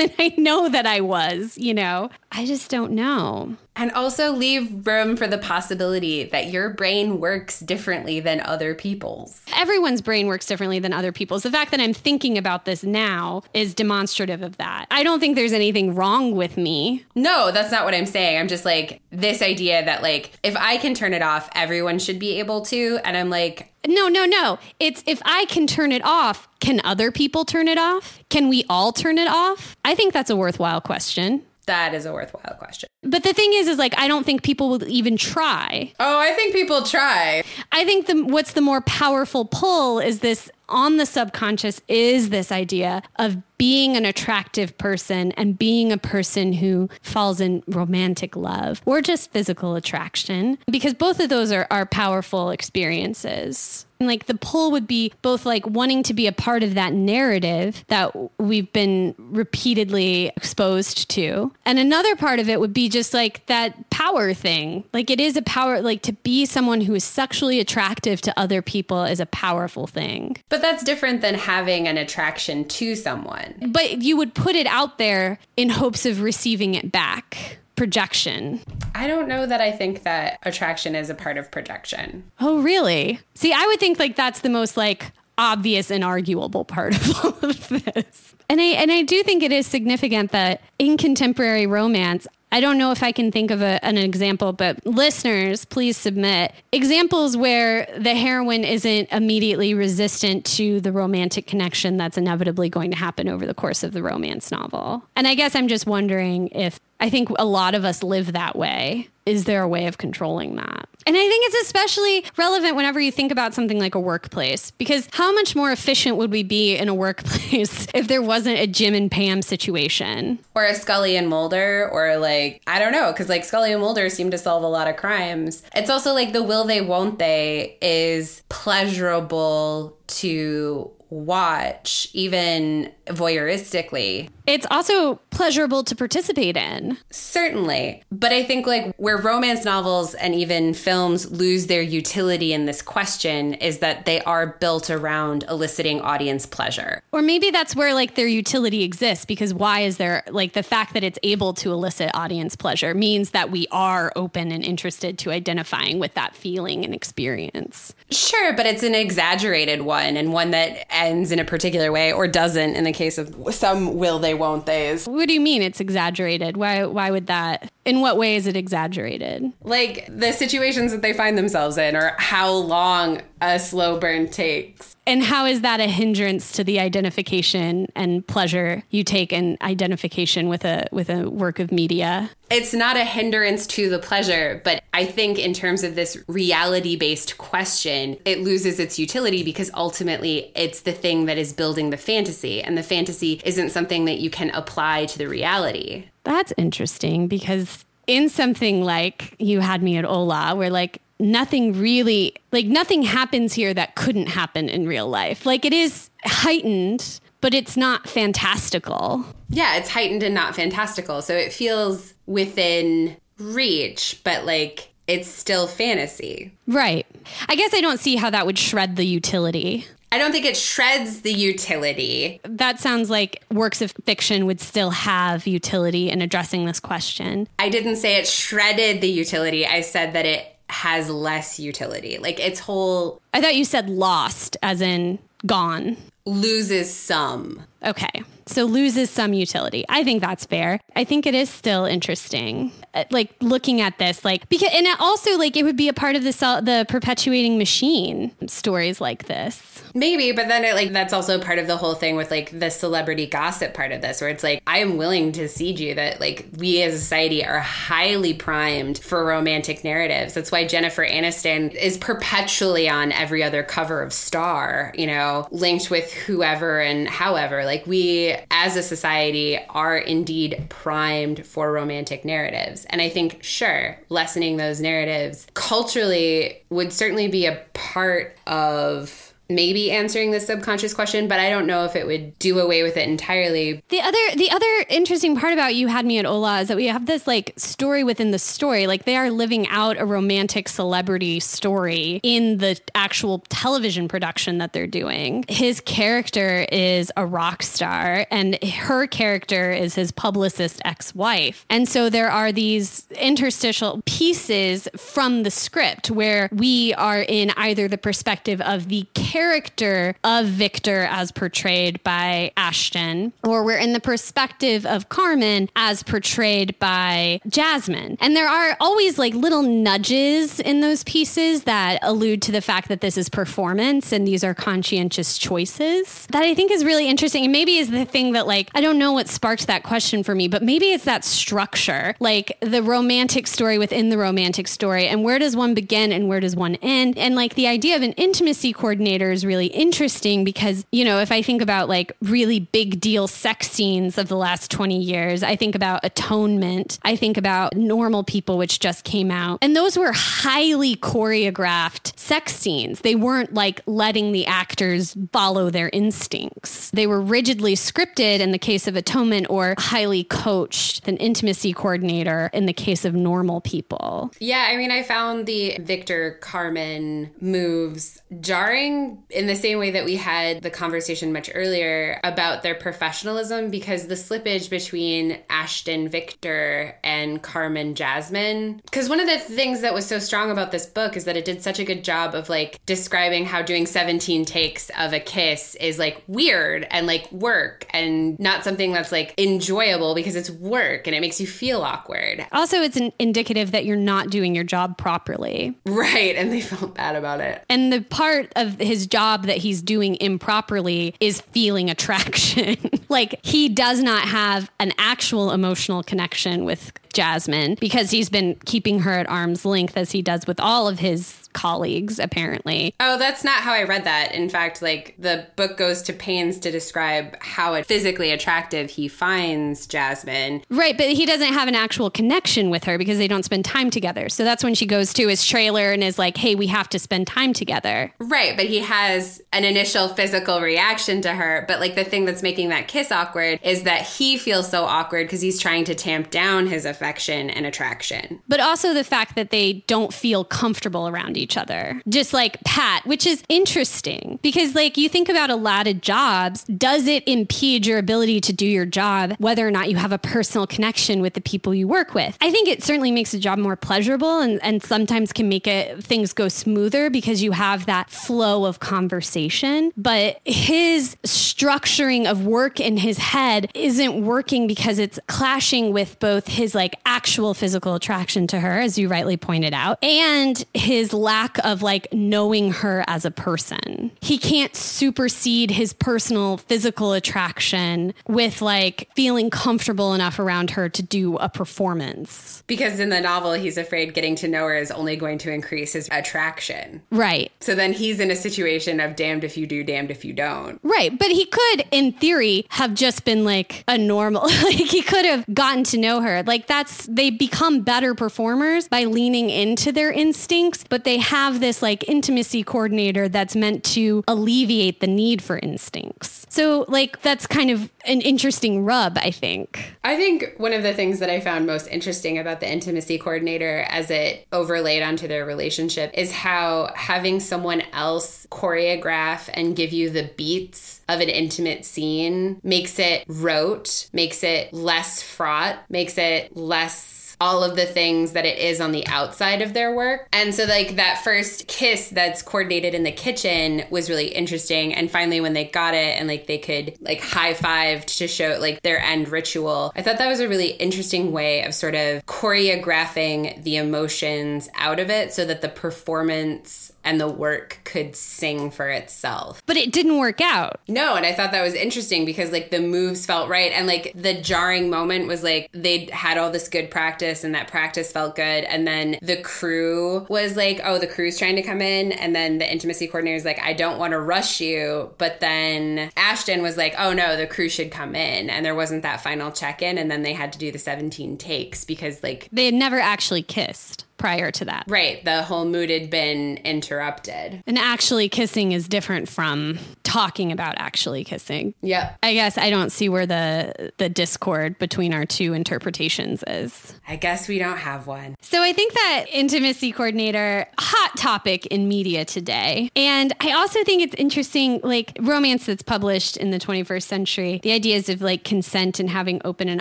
And I know that I was, you know, I just don't know. And also leave room for the possibility that your brain works differently than other people's. Everyone's brain works differently than other people's. The fact that I'm thinking about this now is demonstrative of that. I don't think there's anything wrong with me. No, that's not what I'm saying. I'm just like this idea that like if I can turn it off, everyone should be able to. And I'm like, no, no, no. It's if I can turn it off, can other people turn it off? Can we all turn it off? I think that's a worthwhile question. That is a worthwhile question. But the thing is, is like, I don't think people will even try. Oh, I think people try. I think the what's the more powerful pull is this on the subconscious is this idea of being an attractive person and being a person who falls in romantic love or just physical attraction, because both of those are, are powerful experiences. And like the pull would be both like wanting to be a part of that narrative that we've been repeatedly exposed to. And another part of it would be just like that power thing. Like it is a power, like to be someone who is sexually attractive to other people is a powerful thing. But that's different than having an attraction to someone. But you would put it out there in hopes of receiving it back. Projection. I don't know that I think that attraction is a part of projection. Oh, really? See, I would think like that's the most like obvious and arguable part of all of this. And I and I do think it is significant that in contemporary romance, I don't know if I can think of a, an example, but listeners, please submit examples where the heroine isn't immediately resistant to the romantic connection that's inevitably going to happen over the course of the romance novel. And I guess I'm just wondering if I think a lot of us live that way. Is there a way of controlling that? And I think it's especially relevant whenever you think about something like a workplace, because how much more efficient would we be in a workplace if there wasn't a Jim and Pam situation? Or a Scully and Mulder, or like, I don't know, because like Scully and Mulder seem to solve a lot of crimes. It's also like the will they, won't they is pleasurable to watch, even voyeuristically. It's also pleasurable to participate in. Certainly. But I think like where romance novels and even films lose their utility in this question is that they are built around eliciting audience pleasure. Or maybe that's where like their utility exists, because why is there like the fact that it's able to elicit audience pleasure means that we are open and interested to identifying with that feeling and experience. Sure, but it's an exaggerated one, and one that ends in a particular way or doesn't in the case of some will they, won't they's. What do you mean it's exaggerated? Why why would that? In what way is it exaggerated? Like the situations that they find themselves in, or how long a slow burn takes. And how is that a hindrance to the identification and pleasure you take in identification with a with a work of media? It's not a hindrance to the pleasure, but I think in terms of this reality-based question, it loses its utility because ultimately it's the thing that is building the fantasy, and the fantasy isn't something that you can apply to the reality. That's interesting, because in something like You Had Me at Ola, where like nothing really, like nothing happens here that couldn't happen in real life. Like it is heightened, but it's not fantastical. Yeah, it's heightened and not fantastical. So it feels within reach, but like it's still fantasy. Right. I guess I don't see how that would shred the utility. I don't think it shreds the utility. That sounds like works of fiction would still have utility in addressing this question. I didn't say it shredded the utility. I said that it has less utility. Like its whole... I thought you said lost, as in gone. Loses some. Okay. So loses some utility. I think that's fair. I think it is still interesting, like looking at this, like, because, and also like it would be a part of the the perpetuating machine, stories like this. Maybe, but then it, like that's also part of the whole thing with like the celebrity gossip part of this, where it's like, I am willing to cede you that like we as a society are highly primed for romantic narratives. That's why Jennifer Aniston is perpetually on every other cover of Star, you know, linked with whoever and however. Like we as a society are indeed primed for romantic narratives. And I think, sure, lessening those narratives culturally would certainly be a part of maybe answering the subconscious question, but I don't know if it would do away with it entirely. The other the other interesting part about You Had Me at Ola is that we have this like story within the story. Like, they are living out a romantic celebrity story in the actual television production that they're doing. His character is a rock star and her character is his publicist ex-wife. And so there are these interstitial pieces from the script where we are in either the perspective of the character character of Victor as portrayed by Ashton, or we're in the perspective of Carmen as portrayed by Jasmine. And there are always like little nudges in those pieces that allude to the fact that this is performance and these are conscientious choices that I think is really interesting. And maybe is the thing that, like, I don't know what sparked that question for me, but maybe it's that structure, like the romantic story within the romantic story, and where does one begin and where does one end? And like the idea of an intimacy coordinator is really interesting because, you know, if I think about like really big deal sex scenes of the last twenty years, I think about Atonement, I think about Normal People, which just came out. And those were highly choreographed sex scenes. They weren't like letting the actors follow their instincts. They were rigidly scripted in the case of Atonement, or highly coached, an intimacy coordinator in the case of Normal People. Yeah, I mean, I found the Victor Carmen moves jarring in the same way that we had the conversation much earlier about their professionalism, because the slippage between Ashton Victor and Carmen Jasmine, because one of the things that was so strong about this book is that it did such a good job of like describing how doing seventeen takes of a kiss is like weird and like work and not something that's like enjoyable, because it's work and it makes you feel awkward. Also, it's an indicative that you're not doing your job properly. Right. And they felt bad about it. And the part of his job that he's doing improperly is feeling attraction. Like, he does not have an actual emotional connection with Jasmine because he's been keeping her at arm's length, as he does with all of his colleagues, apparently. Oh, that's not how I read that. In fact, like, the book goes to pains to describe how physically attractive he finds Jasmine. Right, but he doesn't have an actual connection with her because they don't spend time together. So that's when she goes to his trailer and is like, hey, we have to spend time together. Right, but he has an initial physical reaction to her. But like, the thing that's making that kiss awkward is that he feels so awkward because he's trying to tamp down his affection and attraction. But also the fact that they don't feel comfortable around each other, just like Pat, which is interesting because, like, you think about a lot of jobs, does it impede your ability to do your job whether or not you have a personal connection with the people you work with? I think it certainly makes a job more pleasurable and, and sometimes can make it things go smoother because you have that flow of conversation. But his structuring of work in his head isn't working because it's clashing with both his like actual physical attraction to her, as you rightly pointed out, and his lack of like knowing her as a person. He can't supersede his personal physical attraction with like feeling comfortable enough around her to do a performance. Because in the novel, he's afraid getting to know her is only going to increase his attraction. Right. So then he's in a situation of damned if you do, damned if you don't. Right. But he could, in theory, have just been like a normal, like he could have gotten to know her. Like that. That's, they become better performers by leaning into their instincts, but they have this like intimacy coordinator that's meant to alleviate the need for instincts. So like, that's kind of an interesting rub, I think. I think one of the things that I found most interesting about the intimacy coordinator as it overlaid onto their relationship is how having someone else choreograph and give you the beats of an intimate scene makes it rote, makes it less fraught, makes it less all of the things that it is on the outside of their work. And so like that first kiss that's coordinated in the kitchen was really interesting. And finally, when they got it and like they could like high five to show like their end ritual, I thought that was a really interesting way of sort of choreographing the emotions out of it so that the performance and the work could sing for itself. But it didn't work out. No, and I thought that was interesting because like the moves felt right. And like the jarring moment was like they had all this good practice and that practice felt good. And then the crew was like, oh, the crew's trying to come in. And then the intimacy coordinator was like, I don't want to rush you. But then Ashton was like, oh no, the crew should come in. And there wasn't that final check-in. And then they had to do the seventeen takes because like... they had never actually kissed. prior to that. Right. The whole mood had been interrupted. And actually kissing is different from talking about actually kissing. Yep. I guess I don't see where the the discord between our two interpretations is. I guess we don't have one. So I think that intimacy coordinator, hot topic in media today. And I also think it's interesting, like romance that's published in the twenty-first century, the ideas of like consent and having open and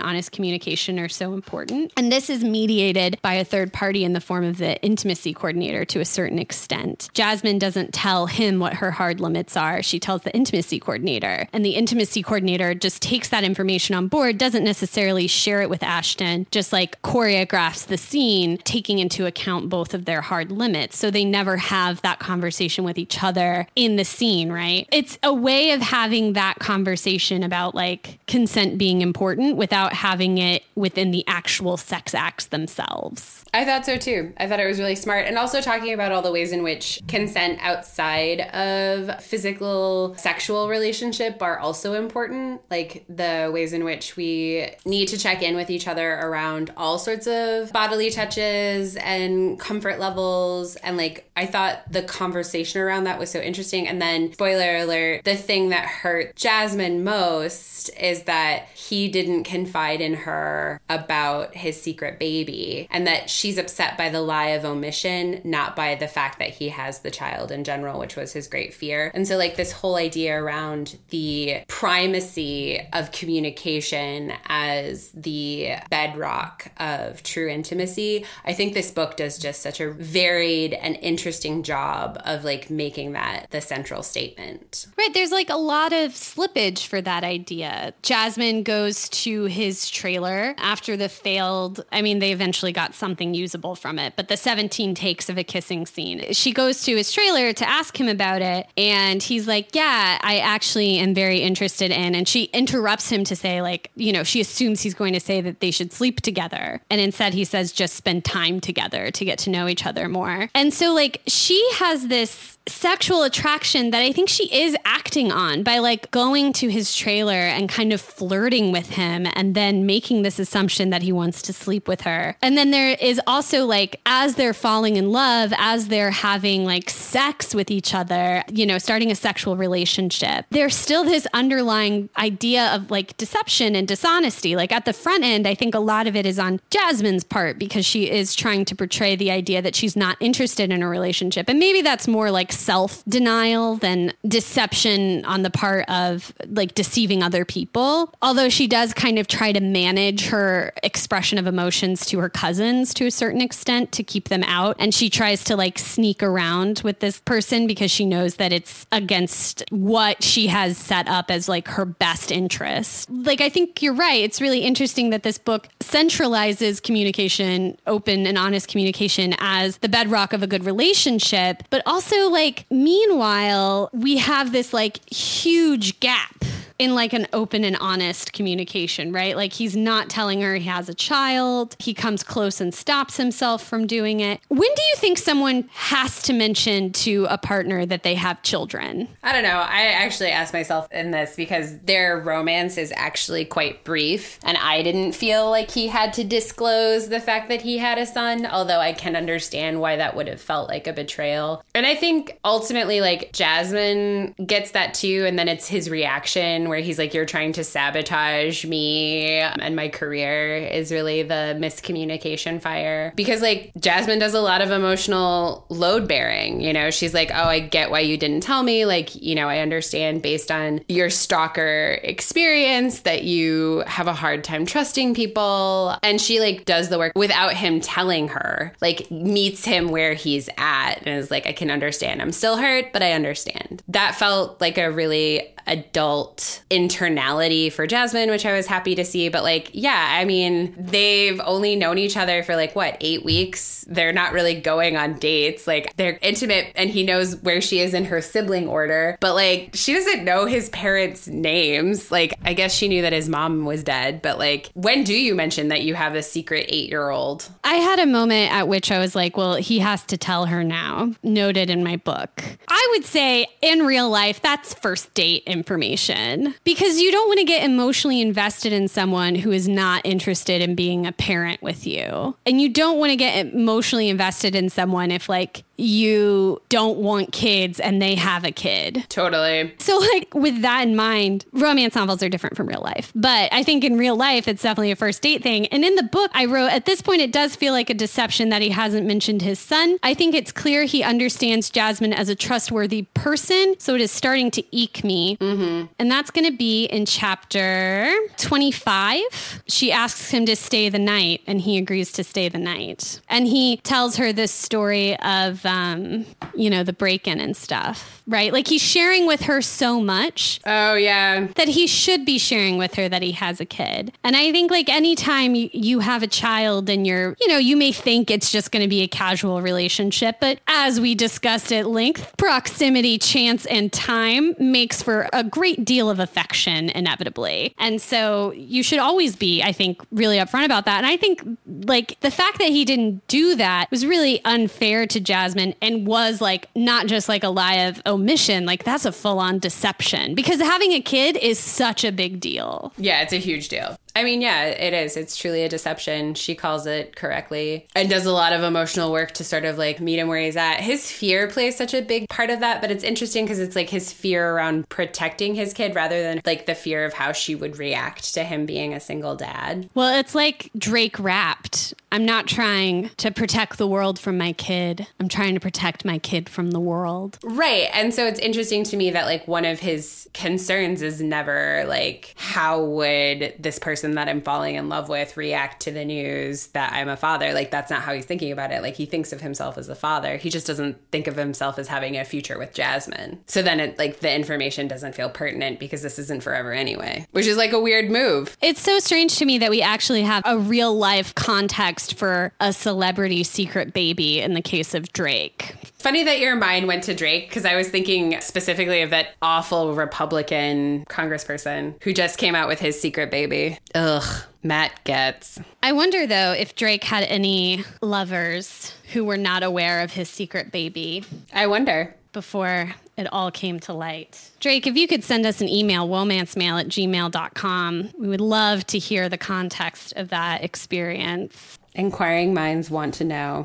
honest communication are so important. And this is mediated by a third party in the form of the intimacy coordinator to a certain extent. Jasmine doesn't tell him what her hard limits are. She tells the intimacy coordinator, and the intimacy coordinator just takes that information on board, doesn't necessarily share it with Ashton, just like choreographs the scene, taking into account both of their hard limits. So they never have that conversation with each other in the scene, right? It's a way of having that conversation about like consent being important without having it within the actual sex acts themselves. I thought so too. I thought it was really smart. And also talking about all the ways in which consent outside of physical sexual relationship are also important. Like the ways in which we need to check in with each other around all sorts of bodily touches and comfort levels. And like, I thought the conversation around that was so interesting. And then spoiler alert, the thing that hurt Jasmine most is that he didn't confide in her about his secret baby, and that she's upset by the lie of omission, not by the fact that he has the child in general, which was his great fear. And so like this whole idea around the primacy of communication as the bedrock of true intimacy, I think this book does just such a varied and interesting job of like making that the central statement. Right. There's like a lot of slippage for that idea. Jasmine goes to his trailer after the failed, I mean, they eventually got something usable from it, but the seventeen takes of a kissing scene. She goes to his trailer to ask him about it, and he's like, yeah, I actually am very interested in, and she interrupts him to say like, you know, she assumes he's going to say that they should sleep together, and instead he says just spend time together to get to know each other more. And so like she has this sexual attraction that I think she is acting on by like going to his trailer and kind of flirting with him and then making this assumption that he wants to sleep with her. And then there is also like, as they're falling in love, as they're having like sex with each other, you know, starting a sexual relationship, there's still this underlying idea of like deception and dishonesty. Like at the front end, I think a lot of it is on Jasmine's part because she is trying to portray the idea that she's not interested in a relationship. And maybe that's more like self-denial than deception on the part of like deceiving other people. Although she does kind of try to manage her expression of emotions to her cousins to a certain extent to keep them out. And she tries to like sneak around with this person because she knows that it's against what she has set up as like her best interest. Like, I think you're right. It's really interesting that this book centralizes communication, open and honest communication, as the bedrock of a good relationship, but also like, Like, meanwhile, we have this like huge gap in like an open and honest communication, right? Like he's not telling her he has a child. He comes close and stops himself from doing it. When do you think someone has to mention to a partner that they have children? I don't know. I actually asked myself in this because their romance is actually quite brief, and I didn't feel like he had to disclose the fact that he had a son, although I can understand why that would have felt like a betrayal. And I think ultimately like Jasmine gets that too, and then it's his reaction where he's like, you're trying to sabotage me and my career, is really the miscommunication fire. Because like Jasmine does a lot of emotional load bearing, you know, she's like, oh, I get why you didn't tell me. Like, you know, I understand based on your stalker experience that you have a hard time trusting people. And she like does the work without him telling her, like meets him where he's at and is like, I can understand. I'm still hurt, but I understand. That felt like a really adult internality for Jasmine, which I was happy to see. But like, yeah, I mean, they've only known each other for like, what, eight weeks? They're not really going on dates. Like they're intimate and he knows where she is in her sibling order. But like, she doesn't know his parents' names. Like, I guess she knew that his mom was dead. But like, when do you mention that you have a secret eight-year-old? I had a moment at which I was like, well, he has to tell her now. Noted in my book. I would say in real life, that's first date information. on, because you don't want to get emotionally invested in someone who is not interested in being a parent with you. And you don't want to get emotionally invested in someone if, like, you don't want kids and they have a kid. Totally. So, like, with that in mind, romance novels are different from real life. But I think in real life, it's definitely a first date thing. And in the book I wrote, at this point, it does feel like a deception that he hasn't mentioned his son. I think it's clear he understands Jasmine as a trustworthy person. So it is starting to eke me. Mm-hmm. And that's going to be in chapter twenty-five. She asks him to stay the night and he agrees to stay the night. And he tells her this story of, Um, you know, the break-in and stuff, right? Like, he's sharing with her so much. Oh, yeah. That he should be sharing with her that he has a kid. And I think, like, anytime you, you have a child and you're, you know, you may think it's just going to be a casual relationship, but as we discussed at length, proximity, chance, and time makes for a great deal of affection, inevitably. And so you should always be, I think, really upfront about that. And I think, like, the fact that he didn't do that was really unfair to Jasmine. And was, like, not just like a lie of omission, like, that's a full-on deception, because having a kid is such a big deal. Yeah, it's a huge deal. I mean, yeah, it is. It's truly a deception. She calls it correctly and does a lot of emotional work to sort of, like, meet him where he's at. His fear plays such a big part of that, but it's interesting because it's like his fear around protecting his kid rather than, like, the fear of how she would react to him being a single dad. Well, it's like Drake rapped, I'm not trying to protect the world from my kid. I'm trying to protect my kid from the world. Right. And so it's interesting to me that, like, one of his concerns is never, like, how would this person that I'm falling in love with react to the news that I'm a father. Like, that's not how he's thinking about it. Like, he thinks of himself as the father. He just doesn't think of himself as having a future with Jasmine. So then it, like, the information doesn't feel pertinent because this isn't forever anyway, which is, like, a weird move. It's so strange to me that we actually have a real life context for a celebrity secret baby in the case of Drake. Funny that your mind went to Drake, because I was thinking specifically of that awful Republican congressperson who just came out with his secret baby. Ugh, Matt Gaetz. I wonder, though, if Drake had any lovers who were not aware of his secret baby. I wonder. Before it all came to light. Drake, if you could send us an email, womance mail at gmail dot com, we would love to hear the context of that experience. Inquiring minds want to know.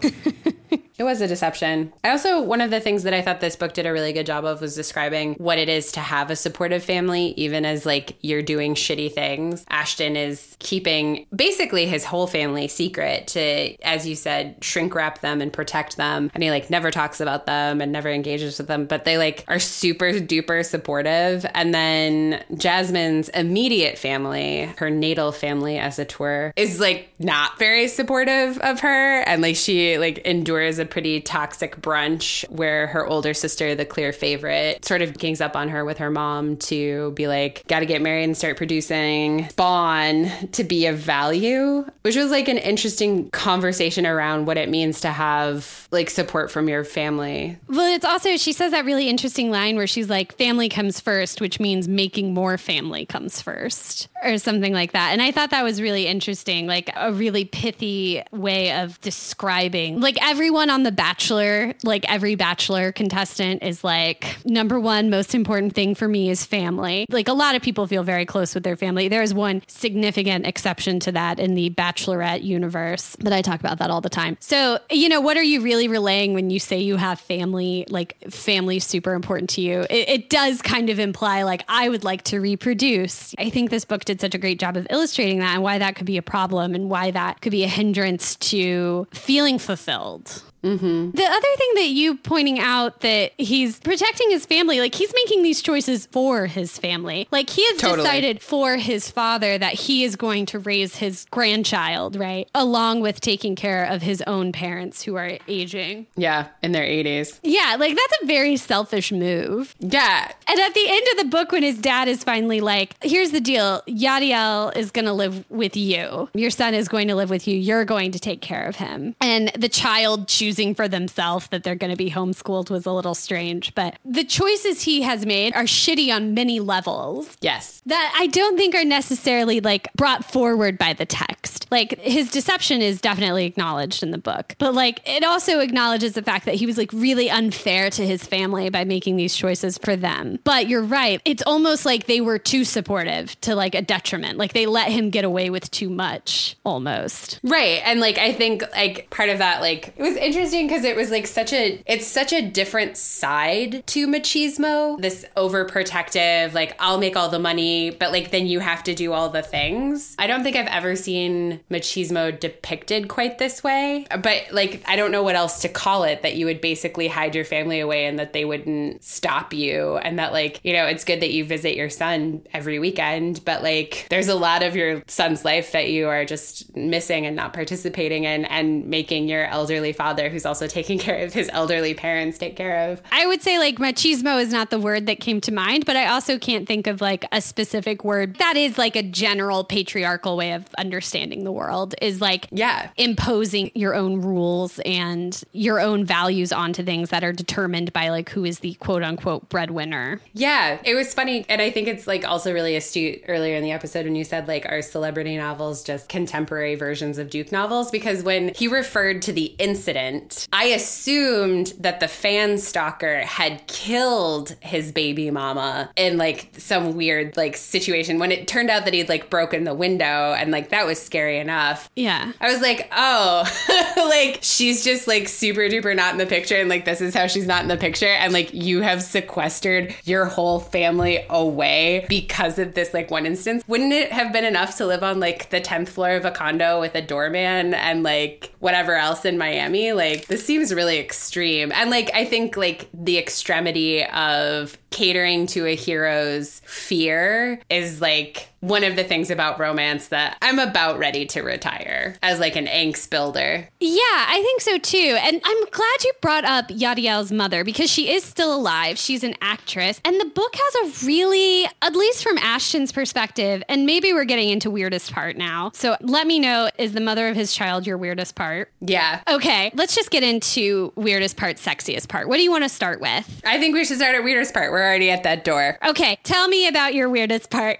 It was a deception. I also, one of the things that I thought this book did a really good job of was describing what it is to have a supportive family, even as, like, you're doing shitty things. Ashton is keeping basically his whole family secret to, as you said, shrink wrap them and protect them. And he, like, never talks about them and never engages with them, but they, like, are super duper supportive. And then Jasmine's immediate family, her natal family as it were, is, like, not very supportive of her. And, like, she, like, endures a pretty toxic brunch where her older sister, the clear favorite, sort of gangs up on her with her mom to be like, gotta get married and start producing spawn to be of value, which was, like, an interesting conversation around what it means to have, like, support from your family. Well, it's also, she says that really interesting line where she's like, family comes first, which means making more family comes first, or something like that. And I thought that was really interesting, like a really pithy way of describing, like, everyone on The Bachelor, like, every Bachelor contestant is like, number one most important thing for me is family. Like, a lot of people feel very close with their family. There is one significant exception to that in the Bachelorette universe, but I talk about that all the time. So, you know, what are you really relaying when you say you have family? Like, family is super important to you. It, it does kind of imply, like, I would like to reproduce. I think this book did such a great job of illustrating that and why that could be a problem and why that could be a hindrance to feeling fulfilled. Mm-hmm. The other thing that you pointing out, that he's protecting his family, like, he's making these choices for his family. Like, he has totally decided for his father that he is going to raise his grandchild, right? Along with taking care of his own parents who are aging. Yeah, in their eighties. Yeah, like, that's a very selfish move. Yeah. And at the end of the book, when his dad is finally like, here's the deal, Yadiel is going to live with you. Your son is going to live with you. You're going to take care of him. And the child chooses for themselves that they're going to be homeschooled was a little strange, but the choices he has made are shitty on many levels. Yes. That I don't think are necessarily, like, brought forward by the text. like his deception is definitely acknowledged in the book, but like it also acknowledges the fact that he was like really unfair to his family by making these choices for them. But you're right. It's almost like they were too supportive to like a detriment. Like they let him get away with too much almost. Right. And like, I think like part of that, like it was interesting because it was like such a, it's such a different side to machismo, this overprotective, like I'll make all the money, but like then you have to do all the things. I don't think I've ever seen machismo depicted quite this way, but like, I don't know what else to call it, that you would basically hide your family away and that they wouldn't stop you. And that like, you know, it's good that you visit your son every weekend, but like there's a lot of your son's life that you are just missing and not participating in, and making your elderly father, who's also taking care of his elderly parents, take care of. I would say like machismo is not the word that came to mind, but I also can't think of like a specific word that is like a general patriarchal way of understanding the world, is like yeah, imposing your own rules and your own values onto things that are determined by like who is the quote unquote breadwinner. Yeah, it was funny. And I think it's like also really astute earlier in the episode when you said like, are celebrity novels just contemporary versions of Duke novels? Because when he referred to the incident, I assumed that the fan stalker had killed his baby mama in like some weird like situation, when it turned out that he'd like broken the window, and like that was scary enough. Yeah, I was like, oh, like she's just like super duper not in the picture, and like this is how she's not in the picture, and like you have sequestered your whole family away because of this like one instance. Wouldn't it have been enough to live on like the tenth floor of a condo with a doorman and like whatever else in Miami? Like this seems really extreme. And like I think like the extremity of catering to a hero's fear is like one of the things about romance that I'm about ready to retire as like an angst builder. Yeah, I think so too. And I'm glad you brought up Yadiel's mother, because she is still alive. She's an actress. And the book has a really, at least from Ashton's perspective, and maybe we're getting into weirdest part now, so let me know, is the mother of his child your weirdest part? Yeah. Okay, let's just get into weirdest part, sexiest part. What do you want to start with? I think we should start at weirdest part. We're already at that door. Okay, tell me about your weirdest part.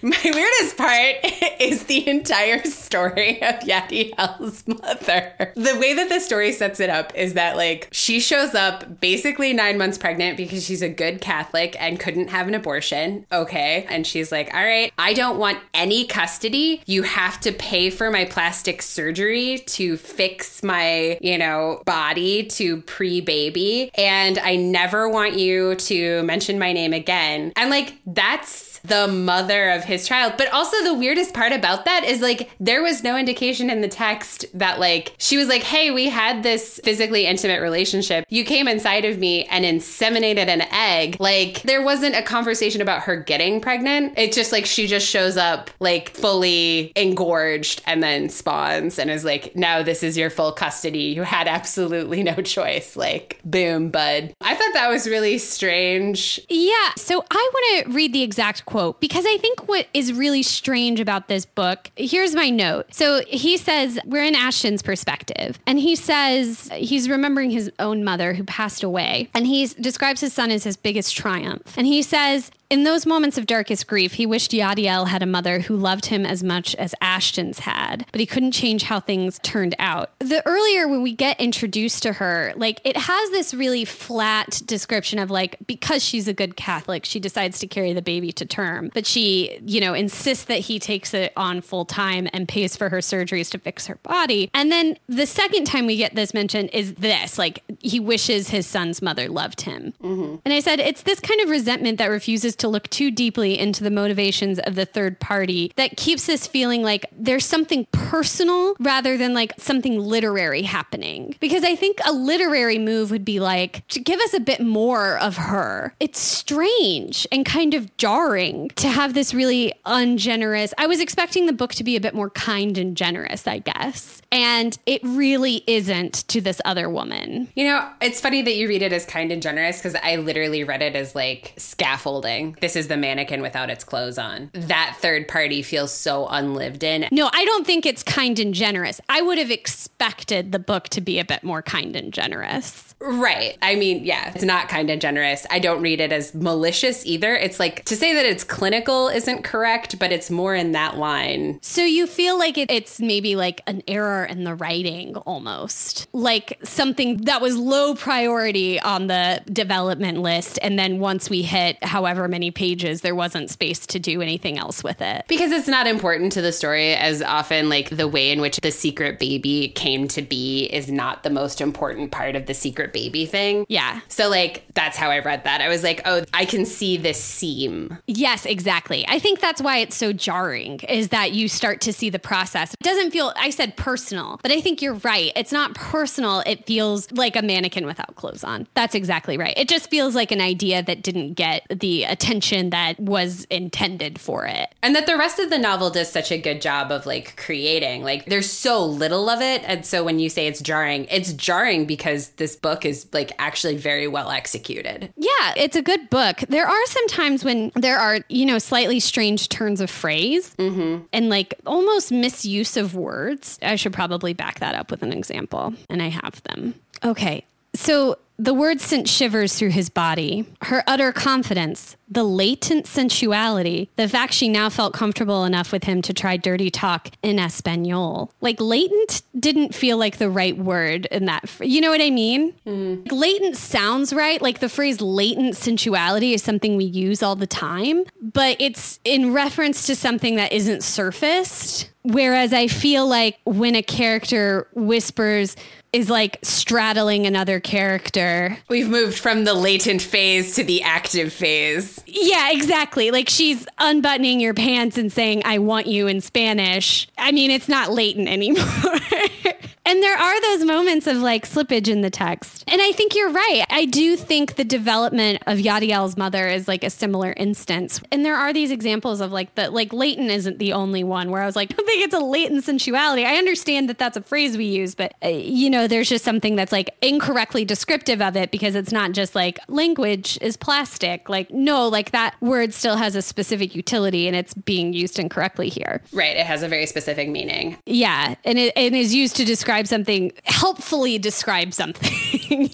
My weirdest part is the entire story of Yadiel's mother. The way that the story sets it up is that, like, she shows up basically nine months pregnant because she's a good Catholic and couldn't have an abortion. Okay. And she's like, all right, I don't want any custody. You have to pay for my plastic surgery to fix my, you know, body to pre-baby. And I never want you to mention my name again. And, like, that's the mother of his child. But also the weirdest part about that is like there was no indication in the text that like she was like, hey, we had this physically intimate relationship. You came inside of me and inseminated an egg. Like there wasn't a conversation about her getting pregnant. It's just like she just shows up like fully engorged and then spawns and is like, now this is your full custody. You had absolutely no choice. Like, boom, bud. I thought that was really strange. Yeah. So I want to read the exact quote because I think what is really strange about this book, here's my note. So he says, we're in Ashton's perspective, and he says he's remembering his own mother who passed away, and he describes his son as his biggest triumph. And he says, in those moments of darkest grief, he wished Yadiel had a mother who loved him as much as Ashton's had, but he couldn't change how things turned out. The earlier when we get introduced to her, like it has this really flat description of like, because she's a good Catholic, she decides to carry the baby to term, but she, you know, insists that he takes it on full time and pays for her surgeries to fix her body. And then the second time we get this mentioned is this, like he wishes his son's mother loved him. Mm-hmm. And I said, it's this kind of resentment that refuses to to look too deeply into the motivations of the third party that keeps us feeling like there's something personal rather than like something literary happening. Because I think a literary move would be like, to give us a bit more of her. It's strange and kind of jarring to have this really ungenerous. I was expecting the book to be a bit more kind and generous, I guess. And it really isn't to this other woman. You know, it's funny that you read it as kind and generous because I literally read it as like scaffolding. saying, this is the mannequin without its clothes on. That third party feels so unlived in. No, I don't think it's kind and generous. I would have expected the book to be a bit more kind and generous. Right. I mean, yeah, it's not kind and generous. I don't read it as malicious either. It's like, to say that it's clinical isn't correct, but it's more in that line. So you feel like it, it's maybe like an error in the writing almost, like something that was low priority on the development list. And then once we hit however many pages, there wasn't space to do anything else with it. Because it's not important to the story as often, like the way in which the secret baby came to be is not the most important part of the secret baby thing. Yeah. So like, that's how I read that. I was like, oh, I can see this seam. Yes, exactly. I think that's why it's so jarring, is that you start to see the process. It doesn't feel, I said personal, but I think you're right. It's not personal. It feels like a mannequin without clothes on. That's exactly right. It just feels like an idea that didn't get the attention that was intended for it. And that the rest of the novel does such a good job of like creating, like there's so little of it. And so when you say it's jarring, it's jarring because this book is like actually very well executed. Yeah, it's a good book. There are some times when there are, you know, slightly strange turns of phrase mm-hmm. and like almost misuse of words. I should probably back that up with an example, and I have them. Okay, so the words sent shivers through his body, her utter confidence, the latent sensuality, the fact she now felt comfortable enough with him to try dirty talk in Espanol. Like latent didn't feel like the right word in that. Fr- you know what I mean? Mm. Like, latent sounds right. Like the phrase latent sensuality is something we use all the time, but it's in reference to something that isn't surfaced. Whereas I feel like when a character whispers is like straddling another character. We've moved from the latent phase to the active phase. Yeah, exactly. Like she's unbuttoning your pants and saying, I want you in Spanish. I mean, it's not latent anymore. And there are those moments of like slippage in the text. And I think you're right. I do think the development of Yadiel's mother is like a similar instance. And there are these examples of like the like latent isn't the only one where I was like, I don't think it's a latent sensuality. I understand that that's a phrase we use, but uh, you know, there's just something that's like incorrectly descriptive of it because it's not just like language is plastic. Like, no, like that word still has a specific utility and it's being used incorrectly here. Right. It has a very specific meaning. Yeah. And it, it is used to describe something, helpfully describe something.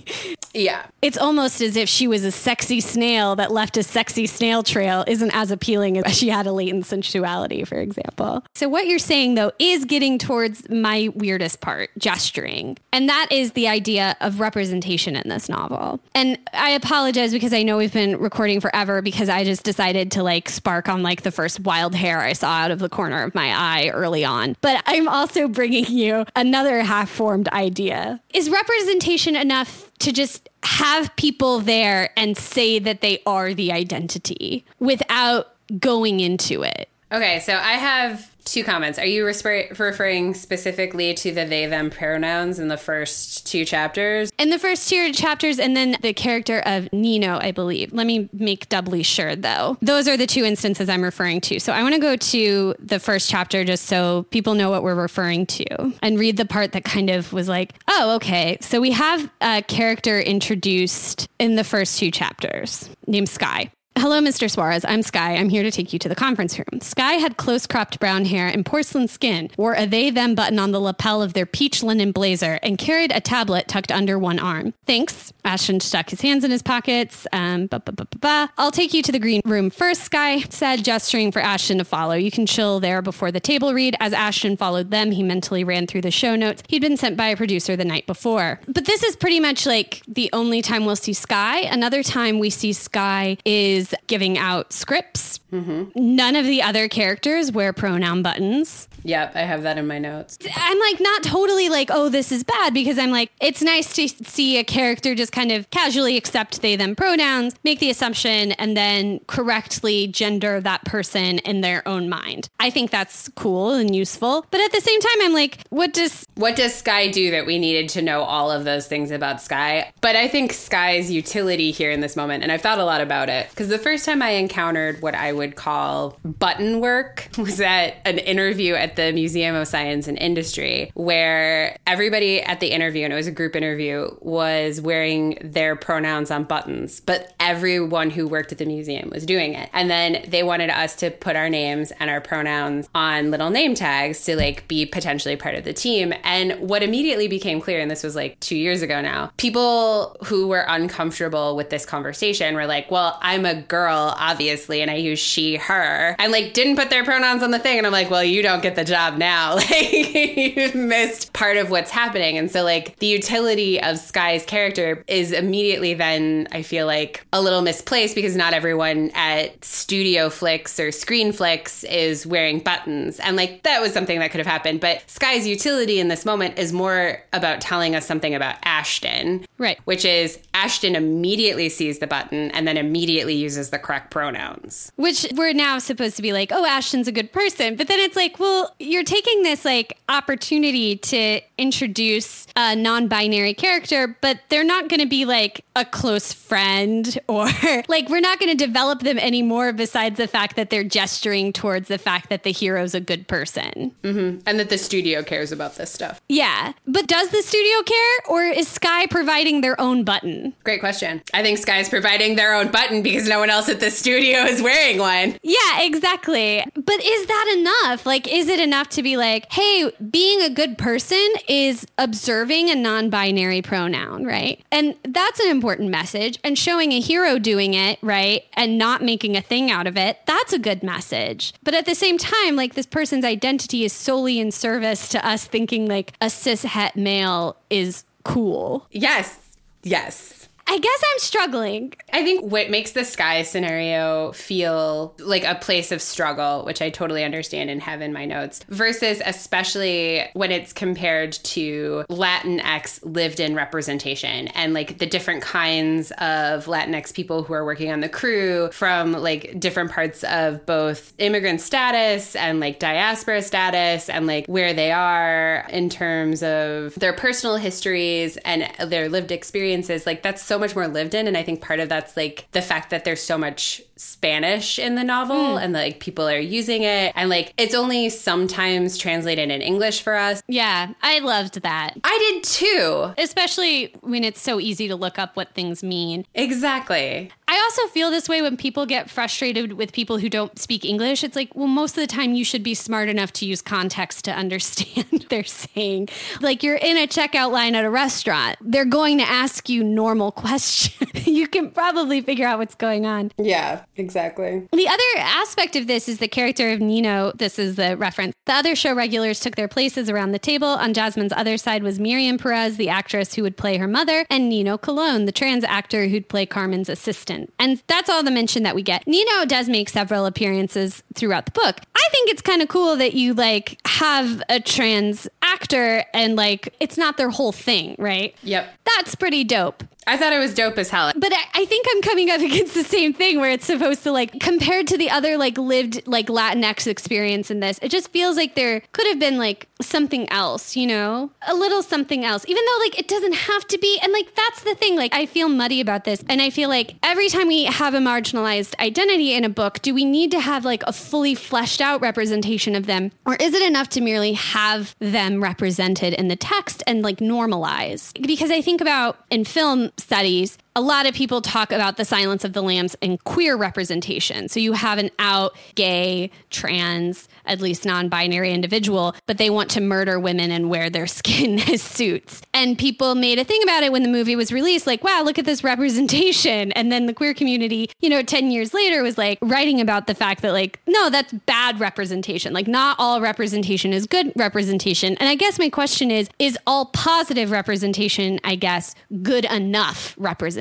Yeah. It's almost as if she was a sexy snail that left a sexy snail trail isn't as appealing as she had a latent sensuality, for example. So what you're saying, though, is getting towards my weirdest part, gesturing. And that is the idea of representation in this novel. And I apologize because I know we've been recording forever because I just decided to like spark on like the first wild hair I saw out of the corner of my eye early on. But I'm also bringing you another half-formed idea. Is representation enough to just have people there and say that they are the identity without going into it? Okay, so I have two comments. Are you resp- referring specifically to the they, them pronouns in the first two chapters? In the first two chapters, and then the character of Nino, I believe. Let me make doubly sure, though. Those are the two instances I'm referring to. So I want to go to the first chapter just so people know what we're referring to and read the part that kind of was like, oh, okay. So we have a character introduced in the first two chapters named Sky. Hello, Mister Suarez. I'm Sky. I'm here to take you to the conference room. Sky had close-cropped brown hair and porcelain skin, wore a they-them button on the lapel of their peach linen blazer, and carried a tablet tucked under one arm. Thanks. Ashton stuck his hands in his pockets. Um, ba ba ba ba ba. I'll take you to the green room first, Sky said, gesturing for Ashton to follow. You can chill there before the table read. As Ashton followed them, he mentally ran through the show notes he'd been sent by a producer the night before. But this is pretty much like the only time we'll see Sky. Another time we see Sky is giving out scripts. Mm-hmm. None of the other characters wear pronoun buttons. Yep, I have that in my notes. I'm like not totally like, oh, this is bad, because I'm like, it's nice to see a character just kind of casually accept they, them pronouns, make the assumption, and then correctly gender that person in their own mind. I think that's cool and useful. But at the same time, I'm like, what does... What does Sky do that we needed to know all of those things about Sky? But I think Sky's utility here in this moment, and I've thought a lot about it, because the first time I encountered what I would call button work was at an interview at the Museum of Science and Industry, where everybody at the interview, and it was a group interview, was wearing their pronouns on buttons, but everyone who worked at the museum was doing it. And then they wanted us to put our names and our pronouns on little name tags to like be potentially part of the team. And what immediately became clear, and this was like two years ago now, people who were uncomfortable with this conversation were like, well, I'm a girl, obviously, and I use she, her, and like didn't put their pronouns on the thing. And I'm like, well, you don't get the job now. Like you've missed part of what's happening. And so like the utility of Skye's character is immediately then, I feel like, a little misplaced, because not everyone at Studio Flix or Screen Flix is wearing buttons. And like that was something that could have happened. But Skye's utility in this moment is more about telling us something about Ashton, right? Which is Ashton immediately sees the button and then immediately uses the correct pronouns. Which we're now supposed to be like, oh, Ashton's a good person. But then it's like, well, you're taking this like opportunity to introduce a non-binary character, but they're not going to be like a close friend, or like we're not going to develop them anymore besides the fact that they're gesturing towards the fact that the hero's a good person. Mm-hmm. And that the studio cares about this stuff. Yeah. But does the studio care, or is Skye providing their own button? Great question. I think Skye's providing their own button because no one else at the studio is wearing one. Yeah, exactly. But is that enough? Like, is it enough to be like, hey, being a good person is observing a non-binary pronoun, right? And that's an important message. And showing a hero doing it, right, and not making a thing out of it, that's a good message. But at the same time, like, this person's identity is solely in service to us thinking like a cis het male is cool. Yes. Yes. I guess I'm struggling. I think what makes the Skye scenario feel like a place of struggle, which I totally understand and have in my notes, versus especially when it's compared to Latinx lived-in representation and like the different kinds of Latinx people who are working on the crew from like different parts of both immigrant status and like diaspora status and like where they are in terms of their personal histories and their lived experiences. Like that's so much more lived in, and I think part of that's like the fact that there's so much Spanish in the novel mm. and like people are using it, and like it's only sometimes translated in English for us. Yeah, I loved that. I did too. Especially when it's so easy to look up what things mean. Exactly. I also feel this way when people get frustrated with people who don't speak English. It's like, well, most of the time you should be smart enough to use context to understand what they're saying. Like you're in a checkout line at a restaurant. They're going to ask you normal question. You can probably figure out what's going on. Yeah, exactly. The other aspect of this is the character of Nino. This is the reference. The other show regulars took their places around the table. On Jasmine's other side was Miriam Perez, the actress who would play her mother, and Nino Colon, the trans actor who'd play Carmen's assistant. And that's all the mention that we get. Nino does make several appearances throughout the book. I think it's kind of cool that you like have a trans actor and like it's not their whole thing, right? Yep. That's pretty dope. I thought it was dope as hell. But I, I think I'm coming up against the same thing where it's supposed to like compared to the other like lived like Latinx experience in this. It just feels like there could have been like something else, you know, a little something else, even though like it doesn't have to be. And like, that's the thing. Like, I feel muddy about this. And I feel like every time we have a marginalized identity in a book, do we need to have like a fully fleshed out representation of them? Or is it enough to merely have them represented in the text and like normalize? Because I think about in film studies, a lot of people talk about the Silence of the Lambs and queer representation. So you have an out gay, trans, at least non-binary individual, but they want to murder women and wear their skin as suits. And people made a thing about it when the movie was released, like, wow, look at this representation. And then the queer community, you know, ten years later was like writing about the fact that like, no, that's bad representation. Like not all representation is good representation. And I guess my question is, is all positive representation, I guess, good enough representation?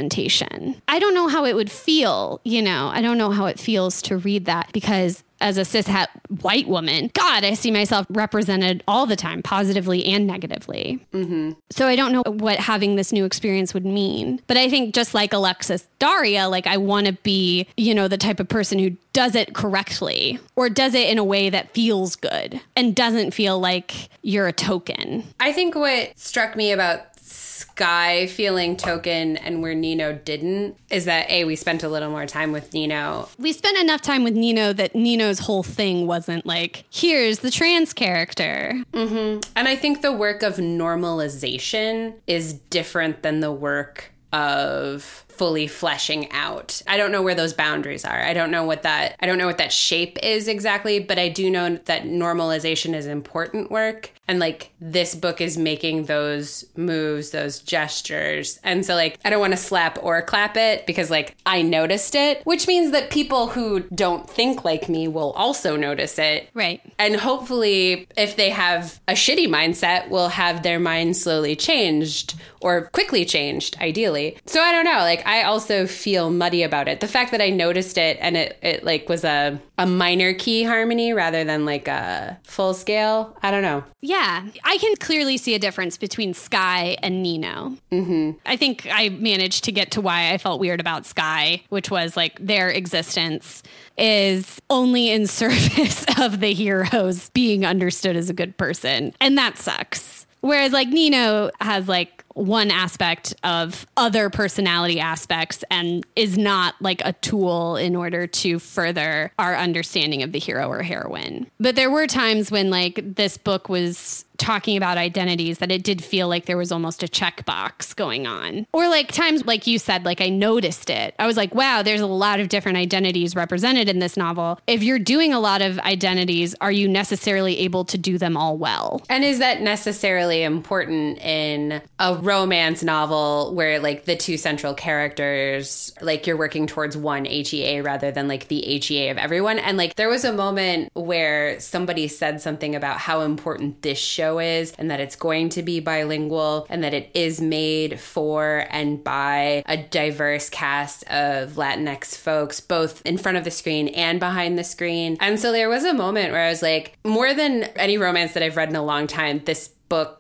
I don't know how it would feel, you know, I don't know how it feels to read that because as a cishet white woman, God, I see myself represented all the time, positively and negatively. Mm-hmm. So I don't know what having this new experience would mean. But I think just like Alexis Daria, like I want to be, you know, the type of person who does it correctly or does it in a way that feels good and doesn't feel like you're a token. I think what struck me about Sky feeling token and where Nino didn't is that, A, we spent a little more time with Nino. We spent enough time with Nino that Nino's whole thing wasn't like, here's the trans character. Mm-hmm. And I think the work of normalization is different than the work of fully fleshing out. I don't know where those boundaries are. I don't know what that I don't know what that shape is exactly, but I do know that normalization is important work. And like this book is making those moves, those gestures. And so like I don't want to slap or clap it because like I noticed it, which means that people who don't think like me will also notice it. Right. And hopefully if they have a shitty mindset, will have their mind slowly changed or quickly changed, ideally. So I don't know. Like I also feel muddy about it. The fact that I noticed it and it, it like was a, a minor key harmony rather than like a full scale. I don't know. Yeah. I can clearly see a difference between Sky and Nino. Mm-hmm. I think I managed to get to why I felt weird about Sky, which was like their existence is only in service of the heroes being understood as a good person. And that sucks. Whereas like Nino has like one aspect of other personality aspects and is not like a tool in order to further our understanding of the hero or heroine. But there were times when like this book was talking about identities that it did feel like there was almost a checkbox going on. Or like times like you said, like I noticed it. I was like, wow, there's a lot of different identities represented in this novel. If you're doing a lot of identities, are you necessarily able to do them all well? And is that necessarily important in a romance novel where like the two central characters, like you're working towards one H E A rather than like the H E A of everyone? And like there was a moment where somebody said something about how important this show is and that it's going to be bilingual and that it is made for and by a diverse cast of Latinx folks, both in front of the screen and behind the screen. And so there was a moment where I was like, more than any romance that I've read in a long time, this book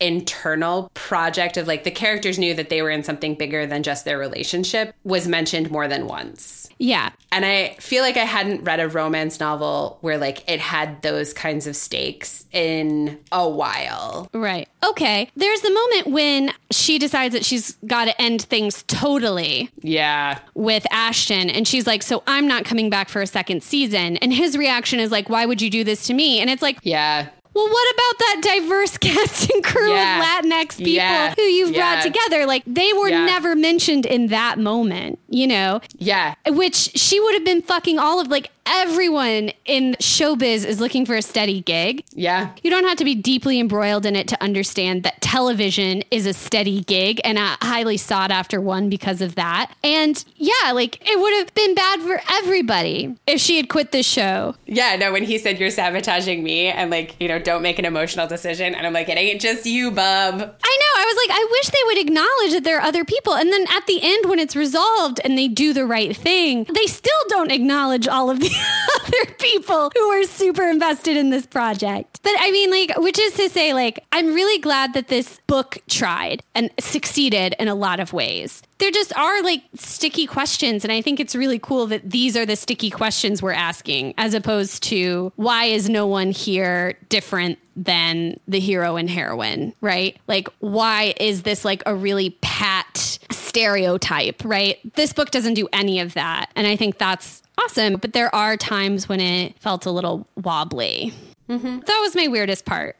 internal project of like the characters knew that they were in something bigger than just their relationship was mentioned more than once. Yeah. And I feel like I hadn't read a romance novel where like it had those kinds of stakes in a while. Right. Okay. There's the moment when she decides that she's got to end things totally. Yeah. With Ashton. And she's like, so I'm not coming back for a second season. And his reaction is like, why would you do this to me? And it's like, yeah. Well, what about that diverse casting crew yeah. of Latinx people yeah. who you've yeah. brought together? Like, they were yeah. never mentioned in that moment, you know? Yeah. Which she would have been fucking all of, like, everyone in showbiz is looking for a steady gig. Yeah. You don't have to be deeply embroiled in it to understand that television is a steady gig and a highly sought after one because of that. And yeah, like, it would have been bad for everybody if she had quit this show. Yeah, no, when he said, you're sabotaging me and, like, you know, don't make an emotional decision. And I'm like, it ain't just you, bub. I know. I was like, I wish they would acknowledge that there are other people. And then at the end, when it's resolved and they do the right thing, they still don't acknowledge all of the other people who are super invested in this project. But I mean, like, which is to say, like, I'm really glad that this book tried and succeeded in a lot of ways. There just are like sticky questions. And I think it's really cool that these are the sticky questions we're asking, as opposed to why is no one here different than the hero and heroine, right? Like, why is this like a really pat stereotype, right? This book doesn't do any of that. And I think that's awesome. But there are times when it felt a little wobbly. Mm-hmm. That was my weirdest part.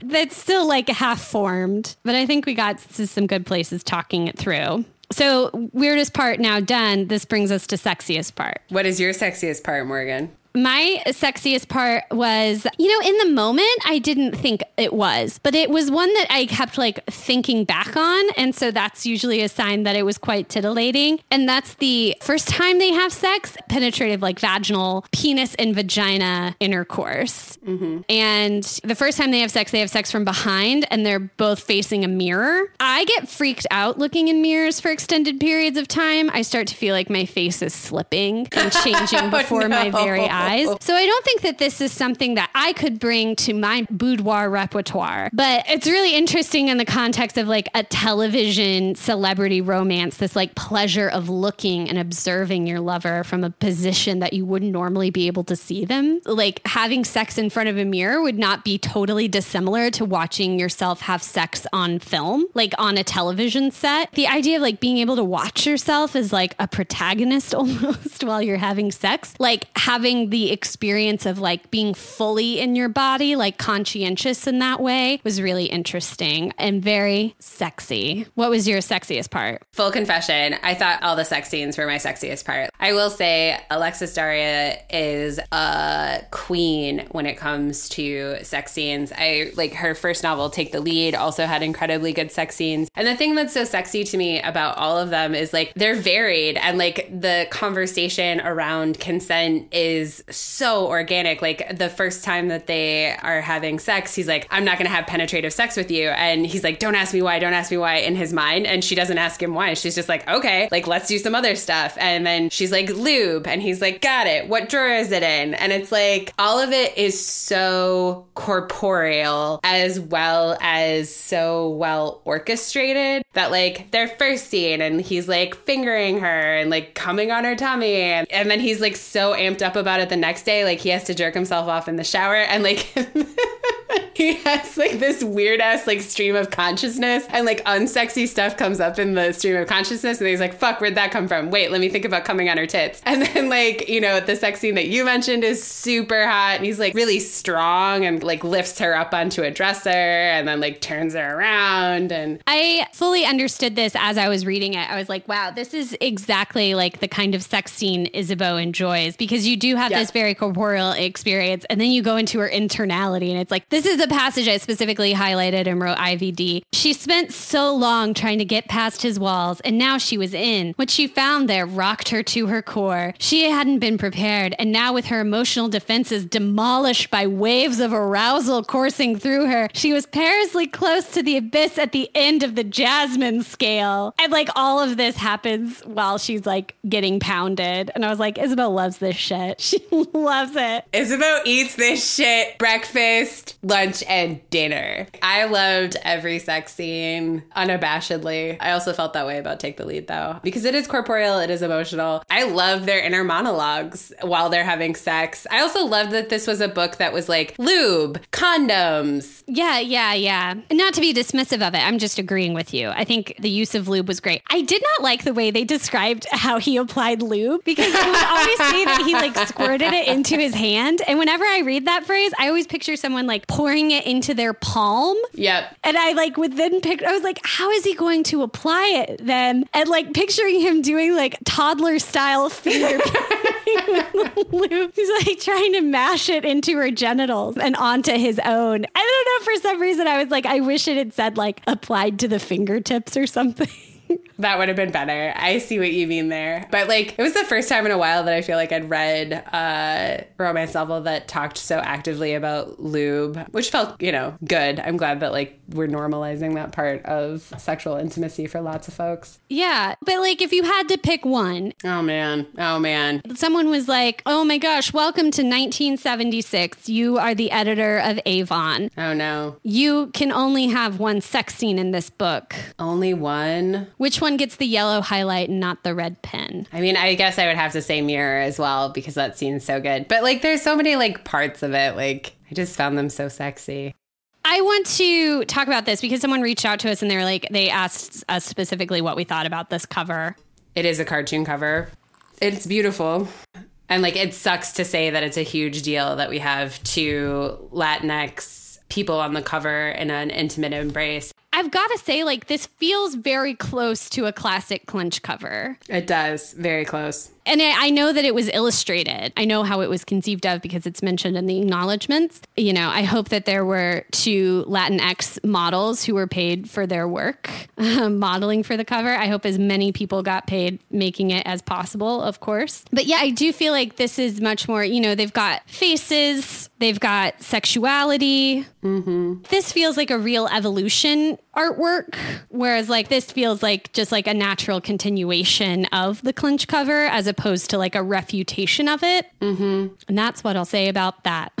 That's still like half formed, but I think we got to some good places talking it through. So weirdest part now done. This brings us to sexiest part. What is your sexiest part, Morgan? My sexiest part was, you know, in the moment, I didn't think it was, but it was one that I kept like thinking back on. And so that's usually a sign that it was quite titillating. And that's the first time they have sex, penetrative, like vaginal penis and vagina intercourse. Mm-hmm. And the first time they have sex, they have sex from behind and they're both facing a mirror. I get freaked out looking in mirrors for extended periods of time. I start to feel like my face is slipping and changing before oh, no. my very eyes. guys. So I don't think that this is something that I could bring to my boudoir repertoire, but it's really interesting in the context of like a television celebrity romance, this like pleasure of looking and observing your lover from a position that you wouldn't normally be able to see them. Like having sex in front of a mirror would not be totally dissimilar to watching yourself have sex on film, like on a television set. The idea of like being able to watch yourself as like a protagonist almost while you're having sex, like having the experience of like being fully in your body, like conscientious in that way, was really interesting and very sexy. What was your sexiest part? Full confession, I thought all the sex scenes were my sexiest part. I will say Alexis Daria is a queen when it comes to sex scenes. I like her first novel, Take the Lead, also had incredibly good sex scenes. And the thing that's so sexy to me about all of them is like they're varied and like the conversation around consent is so organic. Like the first time that they are having sex, he's like, I'm not going to have penetrative sex with you. And he's like, don't ask me why, don't ask me why in his mind. And she doesn't ask him why. She's just like, okay, like let's do some other stuff. And then she's like, lube. And he's like, got it. What drawer is it in? And it's like, all of it is so corporeal as well as so well orchestrated that like their first scene and he's like fingering her and like coming on her tummy. And, and then he's like so amped up about it the next day. Like he has to jerk himself off in the shower and like... He has like this weird ass like stream of consciousness and like unsexy stuff comes up in the stream of consciousness. And he's like, fuck, where'd that come from? Wait, let me think about coming on her tits. And then like, you know, the sex scene that you mentioned is super hot. And he's like really strong and like lifts her up onto a dresser and then like turns her around. And I fully understood this as I was reading it. I was like, wow, this is exactly like the kind of sex scene Isabeau enjoys, because you do have yeah. this very corporeal experience. And then you go into her internality and it's like, this is a passage I specifically highlighted and wrote I V D. She spent so long trying to get past his walls, and now she was in. What she found there rocked her to her core. She hadn't been prepared, and now with her emotional defenses demolished by waves of arousal coursing through her, she was perilously close to the abyss at the end of the Jasmine scale. And like all of this happens while she's like getting pounded. And I was like, Isabeau loves this shit. She loves it. Isabeau eats this shit. Breakfast, lunch, and dinner. I loved every sex scene unabashedly. I also felt that way about Take the Lead though, because it is corporeal, it is emotional. I love their inner monologues while they're having sex. I also loved that this was a book that was like lube, condoms. Yeah, yeah, yeah. Not to be dismissive of it, I'm just agreeing with you. I think the use of lube was great. I did not like the way they described how he applied lube, because it would always say that he like squirted it into his hand. And whenever I read that phrase, I always picture someone like pouring it into their palm. Yep. And I like would then pick, I was like, how is he going to apply it then? And like picturing him doing like toddler style finger lube. He's like trying to mash it into her genitals and onto his own. I don't know, for some reason I was like, I wish it had said like applied to the fingertips or something. That would have been better. I see what you mean there. But like, it was the first time in a while that I feel like I'd read a romance novel that talked so actively about lube, which felt, you know, good. I'm glad that like we're normalizing that part of sexual intimacy for lots of folks. Yeah. But like, if you had to pick one. Oh, man. Oh, man. Someone was like, oh, my gosh, welcome to nineteen seventy-six. You are the editor of Avon. Oh, no. You can only have one sex scene in this book. Only one? Which one gets the yellow highlight and not the red pen? I mean, I guess I would have to say mirror as well, because that scene's so good. But like, there's so many like parts of it. Like, I just found them so sexy. I want to talk about this because someone reached out to us and they're like, they asked us specifically what we thought about this cover. It is a cartoon cover. It's beautiful. And like, it sucks to say that it's a huge deal that we have two Latinx people on the cover in an intimate embrace. I've got to say, like, this feels very close to a classic clinch cover. It does. Very close. And I know that it was illustrated. I know how it was conceived of because it's mentioned in the acknowledgments. You know, I hope that there were two Latinx models who were paid for their work modeling for the cover. I hope as many people got paid making it as possible, of course. But yeah, I do feel like this is much more, you know, they've got faces, they've got sexuality. Mm-hmm. This feels like a real evolution artwork, whereas like this feels like just like a natural continuation of the clinch cover as a opposed to like a refutation of it. Mm-hmm. And that's what I'll say about that.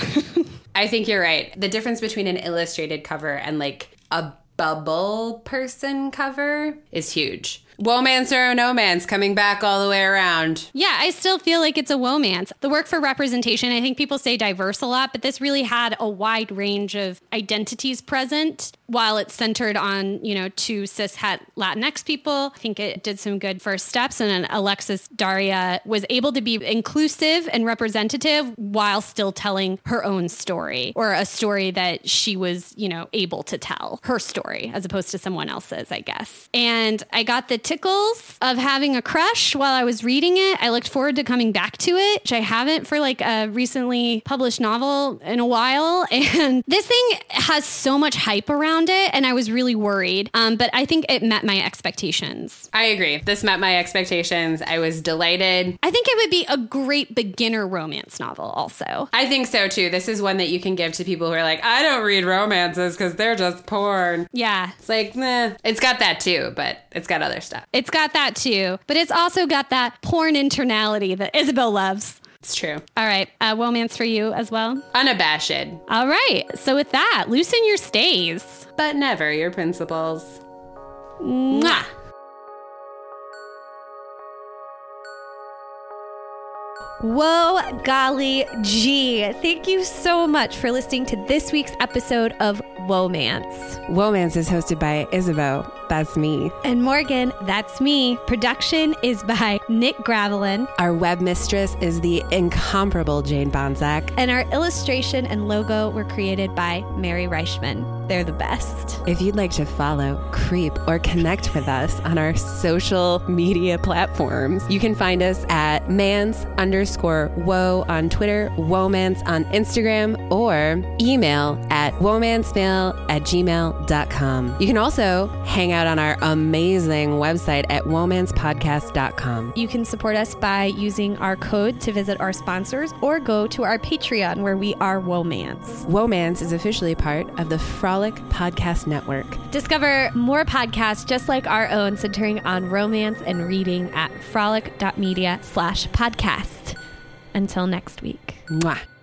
I think you're right. The difference between an illustrated cover and like a bubble person cover is huge. Womance or Nomance, coming back all the way around. Yeah, I still feel like it's a womance. The work for representation, I think people say diverse a lot, but this really had a wide range of identities present while it's centered on, you know, two cishet Latinx people. I think it did some good first steps, and then Alexis Daria was able to be inclusive and representative while still telling her own story, or a story that she was, you know, able to tell her story as opposed to someone else's, I guess. And I got the tickles of having a crush while I was reading it. I looked forward to coming back to it, which I haven't for like a recently published novel in a while. And this thing has so much hype around it, and I was really worried. Um, but I think it met my expectations. I agree. This met my expectations. I was delighted. I think it would be a great beginner romance novel also. I think so too. This is one that you can give to people who are like, I don't read romances because they're just porn. Yeah. It's like, meh. It's got that too, but it's got other stuff. It's got that too, but it's also got that porn internality that Isabel loves. It's true. All right. Uh, womance for you as well? Unabashed. All right. So with that, loosen your stays. But never your principles. Mwah! Whoa, golly, gee. Thank you so much for listening to this week's episode of Womance. Womance is hosted by Isabeau, that's me. And Morgan, that's me. Production is by Nick Gravelin. Our web mistress is the incomparable Jane Bonzak. And our illustration and logo were created by Mary Reichman. They're the best. If you'd like to follow, creep, or connect with us on our social media platforms, you can find us at mans underscore woe on Twitter, womance on Instagram, or email at womancemail at gmail dot com. You can also hang out Out on our amazing website at womance podcast dot com. You can support us by using our code to visit our sponsors, or go to our Patreon where we are Womance. Womance is officially part of the Frolic Podcast Network. Discover more podcasts just like our own centering on romance and reading at frolic dot media slash podcast. Until next week. Mwah.